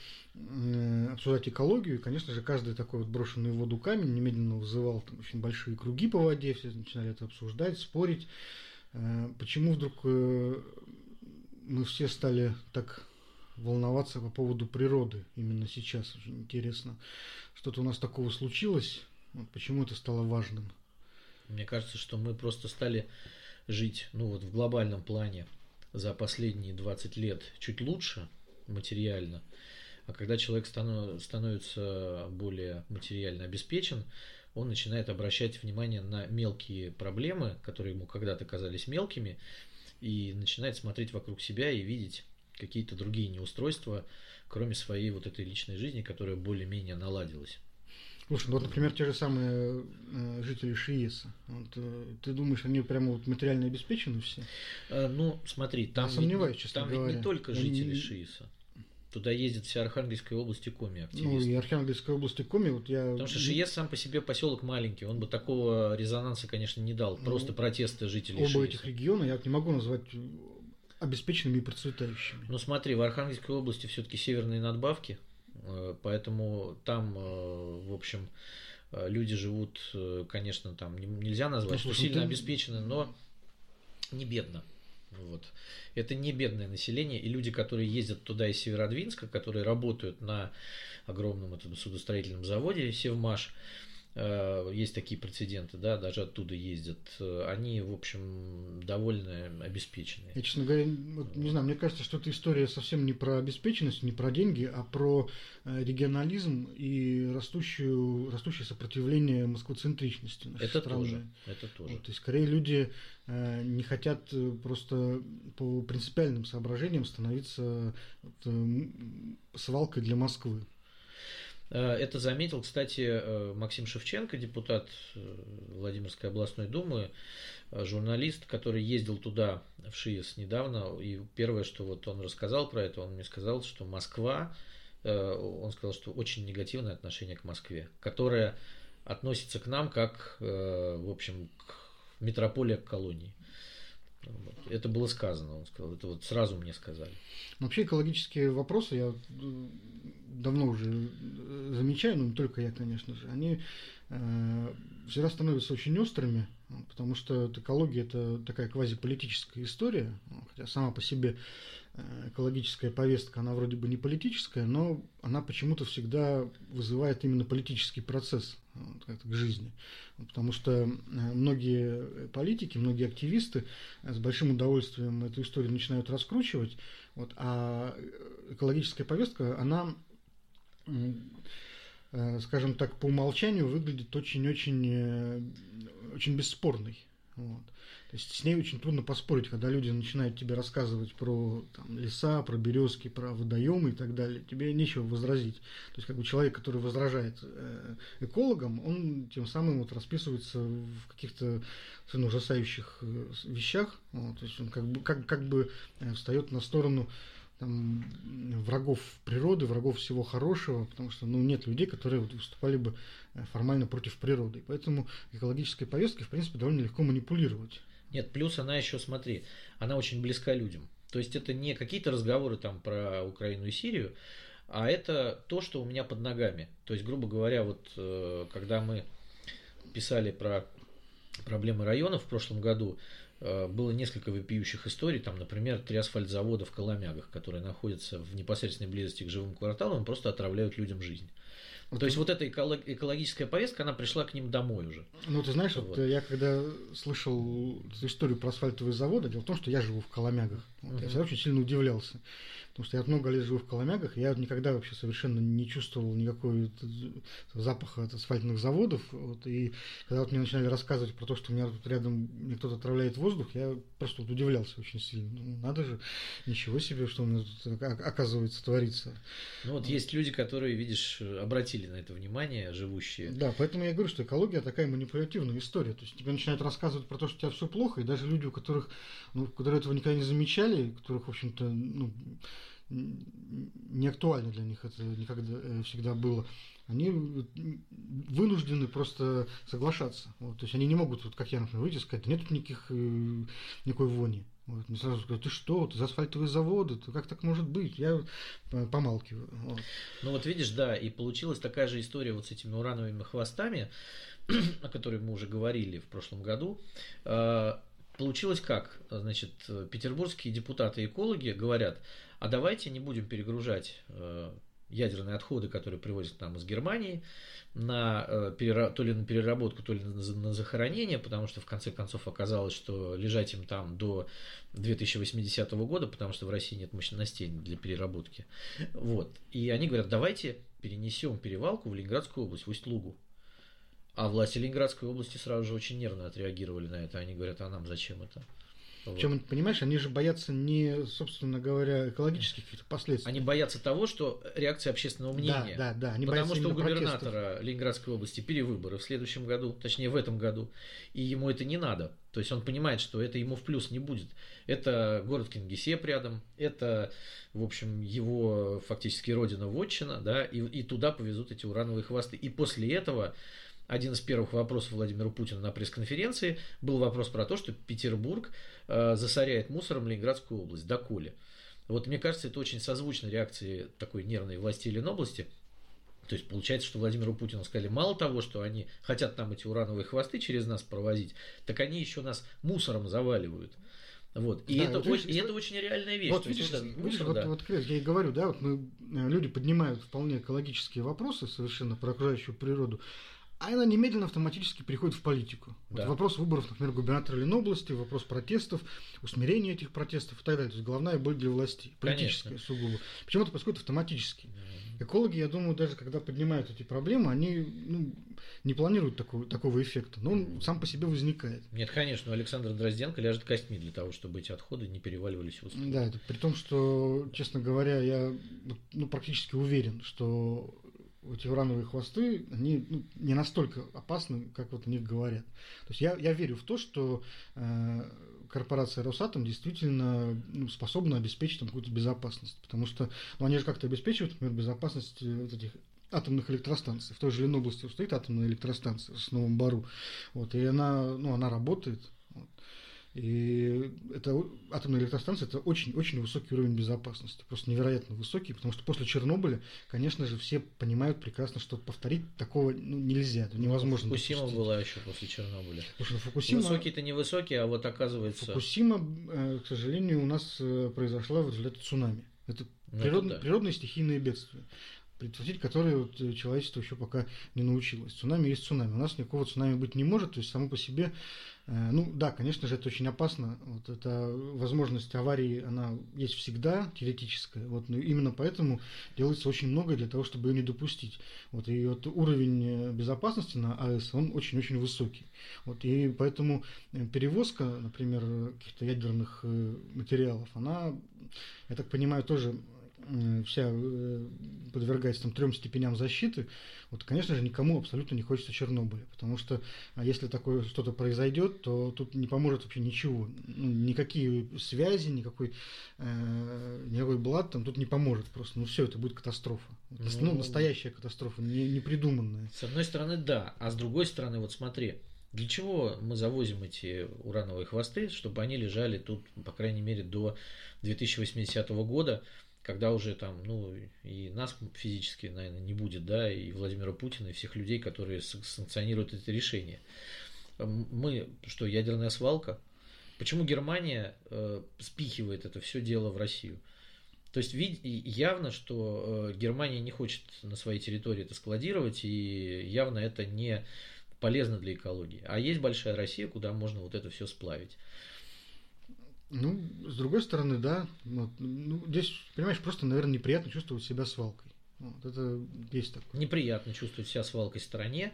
обсуждать экологию, и, конечно же, каждый такой вот брошенный в воду камень немедленно вызывал там очень большие круги по воде, все начинали это обсуждать, спорить. Почему вдруг мы все стали так волноваться по поводу природы именно сейчас? Очень интересно. Что-то у нас такого случилось. Почему это стало важным? Мне кажется, что мы просто стали жить, в глобальном плане за последние 20 лет чуть лучше материально. А когда человек становится более материально обеспечен, он начинает обращать внимание на мелкие проблемы, которые ему когда-то казались мелкими, и начинает смотреть вокруг себя и видеть какие-то другие неустройства, кроме своей вот этой личной жизни, которая более-менее наладилась. Слушай, например, те же самые жители Шиеса. Ты думаешь, они прямо материально обеспечены все? Смотри, там ведь не только жители Шиеса. Туда ездит вся Архангельская область и Коми активисты. И Архангельская область и Коми, Потому что Шиес сам по себе поселок маленький, он бы такого резонанса, конечно, не дал. Просто протесты жителей Шиеса. Оба этих региона я не могу назвать обеспеченными и процветающими. Смотри, в Архангельской области все-таки северные надбавки, поэтому там, в общем, люди живут, конечно, там нельзя назвать, что сильно обеспечены, но не бедно. Это не бедное население, и люди, которые ездят туда из Северодвинска, которые работают на огромном судостроительном заводе «Севмаш», есть такие прецеденты, да, даже оттуда ездят. Они, в общем, довольно обеспеченные. Я, честно говоря, не знаю, мне кажется, что эта история совсем не про обеспеченность, не про деньги, а про регионализм и растущее сопротивление москвоцентричности нашей страны. Это тоже. И скорее люди не хотят просто по принципиальным соображениям становиться свалкой для Москвы. Это заметил, кстати, Максим Шевченко, депутат Владимирской областной думы, журналист, который ездил туда, в Шиес, недавно. И первое, что он рассказал про это, он мне сказал, что он сказал, что очень негативное отношение к Москве, которое относится к нам как, в общем, к метрополии, к колонии. Это было сказано, он сказал. Это сразу мне сказали. Вообще экологические вопросы я давно уже замечаю, но не только я, конечно же. Они всегда становятся очень острыми, потому что экология – это такая квазиполитическая история. Хотя сама по себе экологическая повестка, она вроде бы не политическая, но она почему-то всегда вызывает именно политический процесс к жизни. Потому что многие политики, многие активисты с большим удовольствием эту историю начинают раскручивать, а экологическая повестка, она, скажем так, по умолчанию выглядит очень-очень бесспорной. То есть с ней очень трудно поспорить, когда люди начинают тебе рассказывать про леса, про березки, про водоемы и так далее. Тебе нечего возразить. То есть человек, который возражает экологам, он тем самым расписывается в каких-то ужасающих вещах. То есть он как бы встает на сторону врагов природы, врагов всего хорошего, потому что нет людей, которые выступали бы формально против природы. Поэтому экологической повесткой, в принципе, довольно легко манипулировать. Нет, плюс она еще, смотри, она очень близка людям. То есть это не какие-то разговоры про Украину и Сирию, а это то, что у меня под ногами. То есть, грубо говоря, когда мы писали про проблемы районов в прошлом году, было несколько вопиющих историй, например, 3 асфальтзавода в Коломягах, которые находятся в непосредственной близости к жилым кварталам, просто отравляют людям жизнь. То есть вот эта экологическая повестка, она пришла к ним домой уже. Ну, ты знаешь, вот я когда слышал историю про асфальтовые заводы, дело в том, что я живу в Коломягах. Вот, я всегда очень сильно удивлялся, потому что я много лет живу в Коломягах, и я никогда вообще совершенно не чувствовал никакого запаха от асфальтных заводов. Вот, и когда вот мне начинали рассказывать про то, что у меня тут рядом мне кто-то отравляет воздух, я просто вот удивлялся очень сильно. Ну, надо же, ничего себе, что у меня тут, оказывается, творится. Ну, вот есть люди, которые, видишь, обратили на это внимание, живущие. Да, поэтому я говорю, что экология такая манипулятивная история. То есть тебе начинают рассказывать про то, что у тебя все плохо, и даже люди, у которых, ну, которые этого никогда не замечали, которых, в общем-то, ну, не актуально для них это никогда всегда было, они вынуждены просто соглашаться. Вот. То есть они не могут, вот, как я, например, выйти и сказать, нет никакой вони. Вот, мне сразу говорят, ты что, ты за асфальтовые заводы, ты, как так может быть? Я помалкиваю. Вот. Ну вот видишь, да, и получилась такая же история вот с этими урановыми хвостами, о которой мы уже говорили в прошлом году. Получилось как? Значит, петербургские депутаты-экологи говорят, а давайте не будем перегружать ядерные отходы, которые привозят нам из Германии, то ли на переработку, то ли на захоронение, потому что в конце концов оказалось, что лежать им там до 2080 года, потому что в России нет мощностей для переработки. Вот. И они говорят, давайте перенесем перевалку в Ленинградскую область, в Усть-Лугу. А власти Ленинградской области сразу же очень нервно отреагировали на это. Они говорят, а нам зачем это? Вот. Причем, понимаешь, они же боятся не, собственно говоря, экологических каких-то последствий. Они боятся того, что реакция общественного мнения. Да, да, да. Они потому что у губернатора Ленинградской области перевыборы в следующем году, точнее в этом году, и ему это не надо. То есть он понимает, что это ему в плюс не будет. Это город Кингисепп рядом, это, в общем, его фактически родина-вотчина, да, и туда повезут эти урановые хвосты. И после этого один из первых вопросов Владимиру Путину на пресс-конференции был вопрос про то, что Петербург засоряет мусором Ленинградскую область, доколе. Вот мне кажется, это очень созвучно реакции такой нервной власти Ленобласти. То есть получается, что Владимиру Путину сказали, мало того, что они хотят нам эти урановые хвосты через нас провозить, так они еще нас мусором заваливают. Вот. И, да, это, вот, видишь, и это очень реальная вещь. Вот, видишь, я и говорю, да, вот мы, люди поднимают вполне экологические вопросы совершенно про окружающую природу, а она немедленно автоматически переходит в политику. Да. Вот вопрос выборов, например, губернатора Ленобласти, вопрос протестов, усмирение этих протестов и так далее. То есть головная боль для власти, политическая, конечно, сугубо. Почему это происходит автоматически? Экологи, я думаю, даже когда поднимают эти проблемы, они не планируют такого эффекта, но он сам по себе возникает. Нет, конечно, у Александра Дрозденко ляжет костьми для того, чтобы эти отходы не переваливались в Усть-Лугу. Да, это при том, что, честно говоря, я практически уверен, что эти урановые хвосты, они не настолько опасны, как вот о них говорят. То есть я верю в то, что корпорация Росатом действительно способна обеспечить там какую-то безопасность, потому что они же как-то обеспечивают, например, безопасность вот этих атомных электростанций. В той же Ленобласти стоит атомная электростанция в Новом Бару, вот, и она работает. Вот. И эта атомная электростанция – это очень-очень высокий уровень безопасности, просто невероятно высокий, потому что после Чернобыля, конечно же, все понимают прекрасно, что повторить такого нельзя, невозможно. Фукусима была еще после Чернобыля. Слушай, Фукусима... Высокие-то невысокие, а вот оказывается… Фукусима, к сожалению, у нас произошла в результате цунами. Это природное стихийное бедствие, предотвратить которые человечество еще пока не научилось. Цунами есть цунами. У нас никакого цунами быть не может, то есть само по себе… да, конечно же, это очень опасно. Вот эта возможность аварии, она есть всегда, теоретическая. Вот, но именно поэтому делается очень многое для того, чтобы ее не допустить. Вот, и вот уровень безопасности на АЭС, он очень-очень высокий. Вот, и поэтому перевозка, например, каких-то ядерных материалов, она, я так понимаю, тоже вся подвергается там 3 степеням защиты. Вот, конечно же, никому абсолютно не хочется Чернобыля, потому что если такое что-то произойдет, то тут не поможет вообще ничего, никакие связи, никакой блат там тут не поможет просто, все это будет катастрофа, настоящая катастрофа, не придуманная. С одной стороны, да, а с другой стороны, вот смотри. Для чего мы завозим эти урановые хвосты, чтобы они лежали тут, по крайней мере, до 2080 года, когда уже там, и нас физически, наверное, не будет, да, и Владимира Путина, и всех людей, которые санкционируют это решение. Мы, что, ядерная свалка? Почему Германия спихивает это все дело в Россию? То есть явно, что Германия не хочет на своей территории это складировать, и явно это не полезно для экологии. А есть большая Россия, куда можно вот это все сплавить. Ну, с другой стороны, да. Вот, ну, здесь, понимаешь, просто, наверное, неприятно чувствовать себя свалкой. Вот это есть такое. Неприятно чувствовать себя свалкой стране,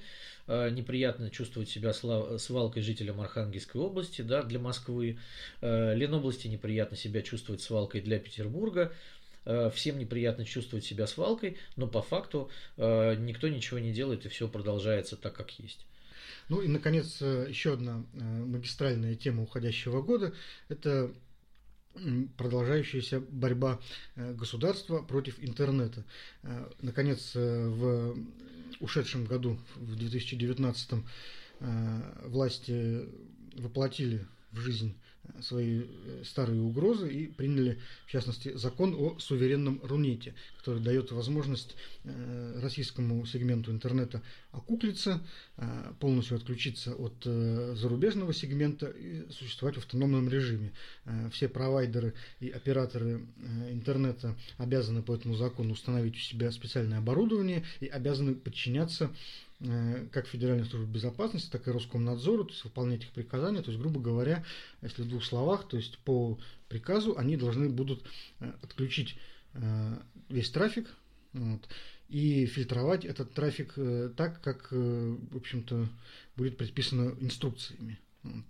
неприятно чувствовать себя свалкой жителям Архангельской области, да, для Москвы, Ленобласти неприятно себя чувствовать свалкой для Петербурга, всем неприятно чувствовать себя свалкой, но по факту никто ничего не делает и все продолжается так, как есть. Ну и, наконец, еще одна магистральная тема уходящего года – это продолжающаяся борьба государства против интернета. Наконец, в ушедшем году, в 2019, власти воплотили в жизнь свои старые угрозы и приняли, в частности, закон о суверенном Рунете, который дает возможность российскому сегменту интернета окуклиться, полностью отключиться от зарубежного сегмента и существовать в автономном режиме. Все провайдеры и операторы интернета обязаны по этому закону установить у себя специальное оборудование и обязаны подчиняться как Федеральной службе безопасности, так и Роскомнадзору, то есть выполнять их приказания. То есть, грубо говоря, если в двух словах, то есть по приказу они должны будут отключить весь трафик, вот, и фильтровать этот трафик так, как, в общем-то, будет предписано инструкциями. Вот.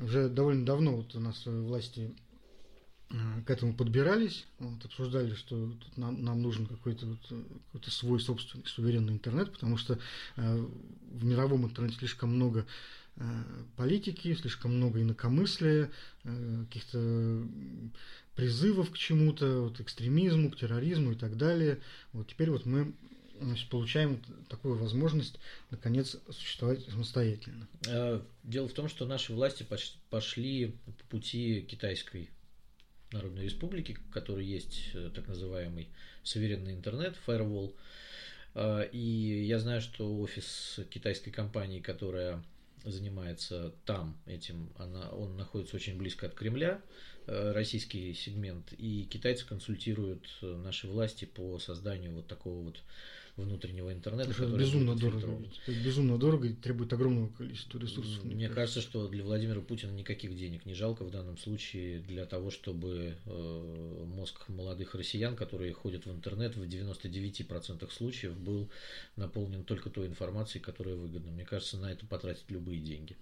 Уже довольно давно вот у нас власти к этому подбирались, вот, обсуждали, что нам нужен какой-то свой собственный суверенный интернет, потому что в мировом интернете слишком много политики, слишком много инакомыслия, каких-то призывов к чему-то, вот, экстремизму, к терроризму и так далее. Вот теперь вот мы, значит, получаем такую возможность, наконец, существовать самостоятельно. Дело в том, что наши власти пошли по пути китайской Народной Республики, в которой есть так называемый суверенный интернет, firewall. И я знаю, что офис китайской компании, которая занимается там этим, он находится очень близко от Кремля, российский сегмент, и китайцы консультируют наши власти по созданию вот такого вот внутреннего интернета. Это безумно дорого. И требует огромного количества ресурсов. Мне кажется, что для Владимира Путина никаких денег не жалко в данном случае для того, чтобы мозг молодых россиян, которые ходят в интернет, в 99% случаев был наполнен только той информацией, которая выгодна. Мне кажется, на это потратить любые деньги.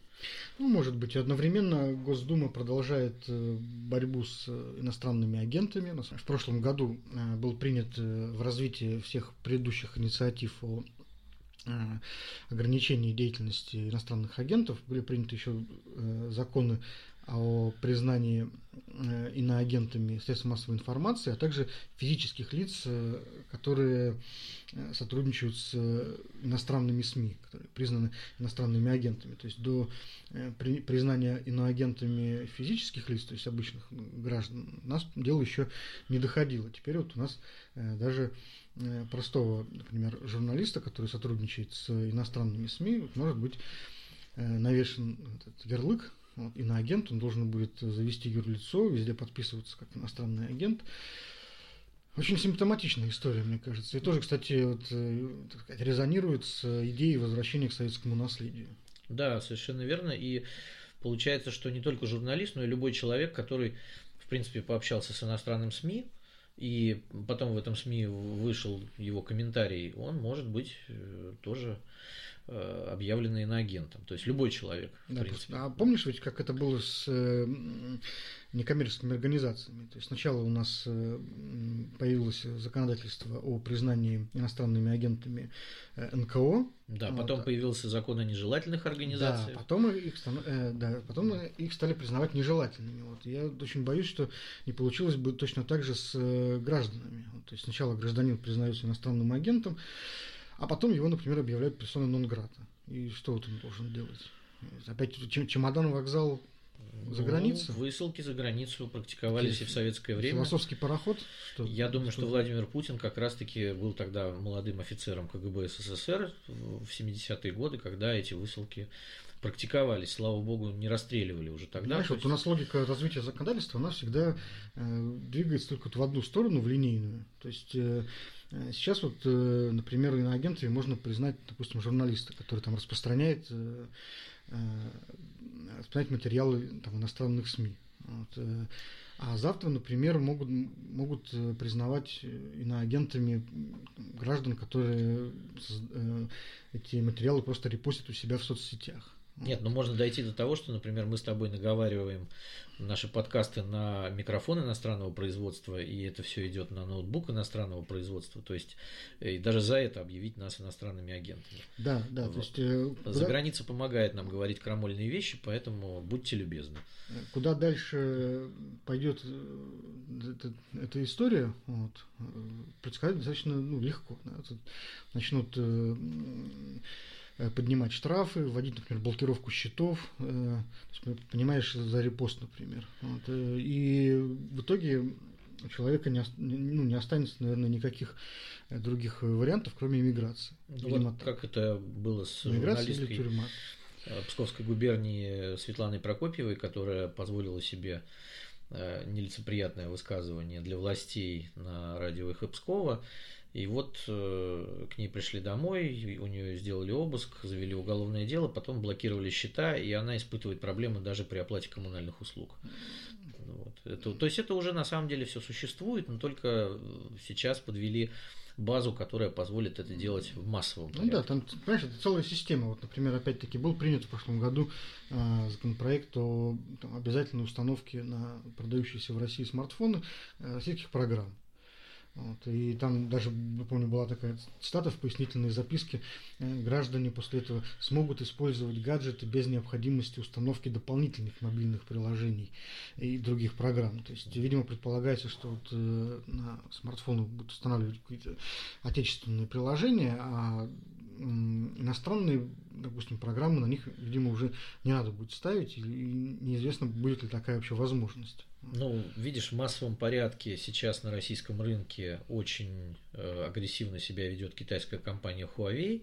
Ну, может быть. Одновременно Госдума продолжает борьбу с иностранными агентами. В прошлом году был принят в развитии всех предыдущих инициатив о ограничении деятельности иностранных агентов. Были приняты еще законы о признании иноагентами средств массовой информации, а также физических лиц, которые сотрудничают с иностранными СМИ, которые признаны иностранными агентами. То есть до признания иноагентами физических лиц, то есть обычных граждан, у нас дело еще не доходило. Теперь вот у нас даже простого, например, журналиста, который сотрудничает с иностранными СМИ, вот, может быть навешен этот ярлык. Вот, иноагент, он должен будет завести юрлицо, везде подписываться как иностранный агент. Очень симптоматичная история, мне кажется. И тоже, кстати, вот, так сказать, резонирует с идеей возвращения к советскому наследию. Да, совершенно верно. И получается, что не только журналист, но и любой человек, который, в принципе, пообщался с иностранным СМИ, и потом в этом СМИ вышел его комментарий, он может быть тоже объявлены иноагентом. То есть любой человек. Да, а помнишь ведь, как это было с некоммерческими организациями? То есть сначала у нас появилось законодательство о признании иностранными агентами НКО. Да, потом появился закон о нежелательных организациях. Да, потом их стали признавать нежелательными. Вот. Я очень боюсь, что не получилось бы точно так же с гражданами. Вот. То есть сначала гражданин признается иностранным агентом, а потом его, например, объявляют персоной нон-грата. И что вот он должен делать? Опять чемодан, вокзал за границу? Высылки за границу практиковались и в советское время. Философский пароход? Я думаю, что Владимир Путин как раз-таки был тогда молодым офицером КГБ СССР в 70-е годы, когда эти высылки практиковались. Слава богу, не расстреливали уже тогда. Знаешь, вот у нас логика развития законодательства, она всегда двигается только в одну сторону, в линейную. То есть сейчас, вот, например, иноагентами можно признать, допустим, журналиста, который там распространяет материалы там, иностранных СМИ. Вот. А завтра, например, могут признавать иноагентами граждан, которые эти материалы просто репостят у себя в соцсетях. Нет, но можно дойти до того, что, например, мы с тобой наговариваем наши подкасты на микрофон иностранного производства, и это все идет на ноутбук иностранного производства, то есть и даже за это объявить нас иностранными агентами. Да, да. Вот. То есть, заграница помогает нам говорить крамольные вещи, поэтому будьте любезны. Куда дальше пойдет эта история, вот, предсказать достаточно легко. Да? Начнут поднимать штрафы, вводить, например, блокировку счетов, понимаешь, за репост, например. Вот. И в итоге у человека не останется, наверное, никаких других вариантов, кроме эмиграции. Вот как это было с журналисткой Псковской губернии Светланой Прокопьевой, которая позволила себе нелицеприятное высказывание для властей на радио «Эхо Пскова». И вот к ней пришли домой, у нее сделали обыск, завели уголовное дело, потом блокировали счета, и она испытывает проблемы даже при оплате коммунальных услуг. Вот. То есть это уже на самом деле все существует, но только сейчас подвели базу, которая позволит это делать в массовом порядке. Да, там, понимаешь, это целая система. Вот, например, опять-таки был принят в прошлом году законопроект о обязательной установке на продающиеся в России смартфоны российских программ. Вот, и там даже, я помню, была такая цитата в пояснительной записке: граждане после этого смогут использовать гаджеты без необходимости установки дополнительных мобильных приложений и других программ. То есть, видимо, предполагается, что вот на смартфонах будут устанавливать какие-то отечественные приложения, а иностранные, допустим, программы на них, видимо, уже не надо будет ставить, и неизвестно, будет ли такая вообще возможность. Ну, видишь, в массовом порядке сейчас на российском рынке очень агрессивно себя ведет китайская компания Huawei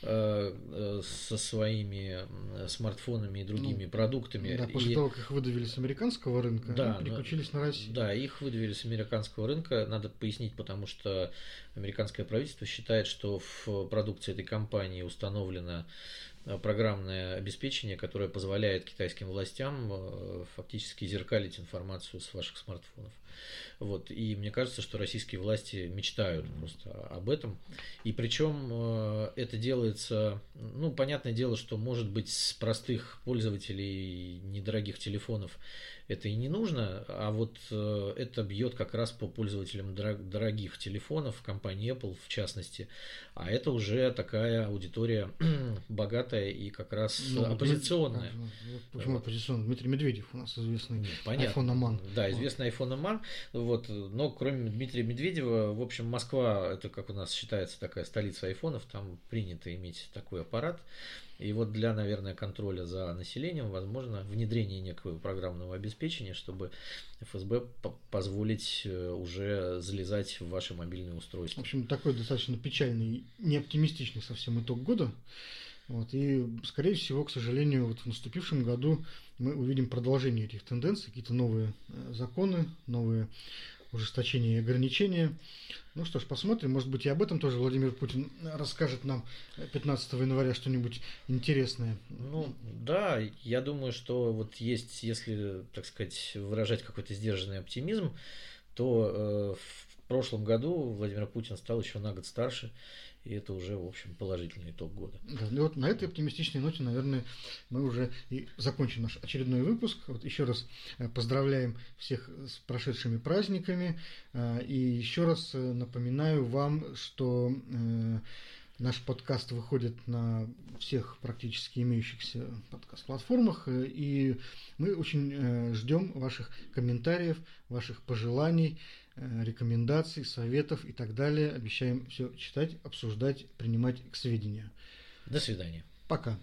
со своими смартфонами и другими продуктами. Да, после того, как их выдавили с американского рынка, да, они переключились на Россию. Да, их выдавили с американского рынка, надо пояснить, потому что американское правительство считает, что в продукции этой компании установлено программное обеспечение, которое позволяет китайским властям фактически зеркалить информацию с ваших смартфонов. Вот. И мне кажется, что российские власти мечтают просто об этом. И причем это делается, понятное дело, что, может быть, с простых пользователей недорогих телефонов это и не нужно, а вот это бьет как раз по пользователям дорогих телефонов, компании Apple в частности. А это уже такая аудитория богатая и как раз оппозиционная. Почему оппозиционная? Дмитрий Медведев у нас известный айфономан. Да, известный айфономан. Вот. Но кроме Дмитрия Медведева, в общем, Москва, это как у нас считается такая столица айфонов, там принято иметь такой аппарат. И вот для, наверное, контроля за населением, возможно, внедрение некого программного обеспечения, чтобы ФСБ позволить уже залезать в ваши мобильные устройства. В общем, такой достаточно печальный, неоптимистичный совсем итог года. Вот, и, скорее всего, к сожалению, вот в наступившем году мы увидим продолжение этих тенденций, какие-то новые законы, новые ужесточения и ограничения. Ну что ж, посмотрим. Может быть, и об этом тоже Владимир Путин расскажет нам 15 января что-нибудь интересное. Да, я думаю, что вот есть, если, так сказать, выражать какой-то сдержанный оптимизм, то в прошлом году Владимир Путин стал еще на год старше. И это уже, в общем, положительный итог года. Да, ну вот на этой оптимистичной ноте, наверное, мы уже и закончим наш очередной выпуск. Вот еще раз поздравляем всех с прошедшими праздниками. И еще раз напоминаю вам, что наш подкаст выходит на всех практически имеющихся подкаст-платформах, и мы очень ждем ваших комментариев, ваших пожеланий, рекомендаций, советов и так далее. Обещаем все читать, обсуждать, принимать к сведению. До свидания. Пока.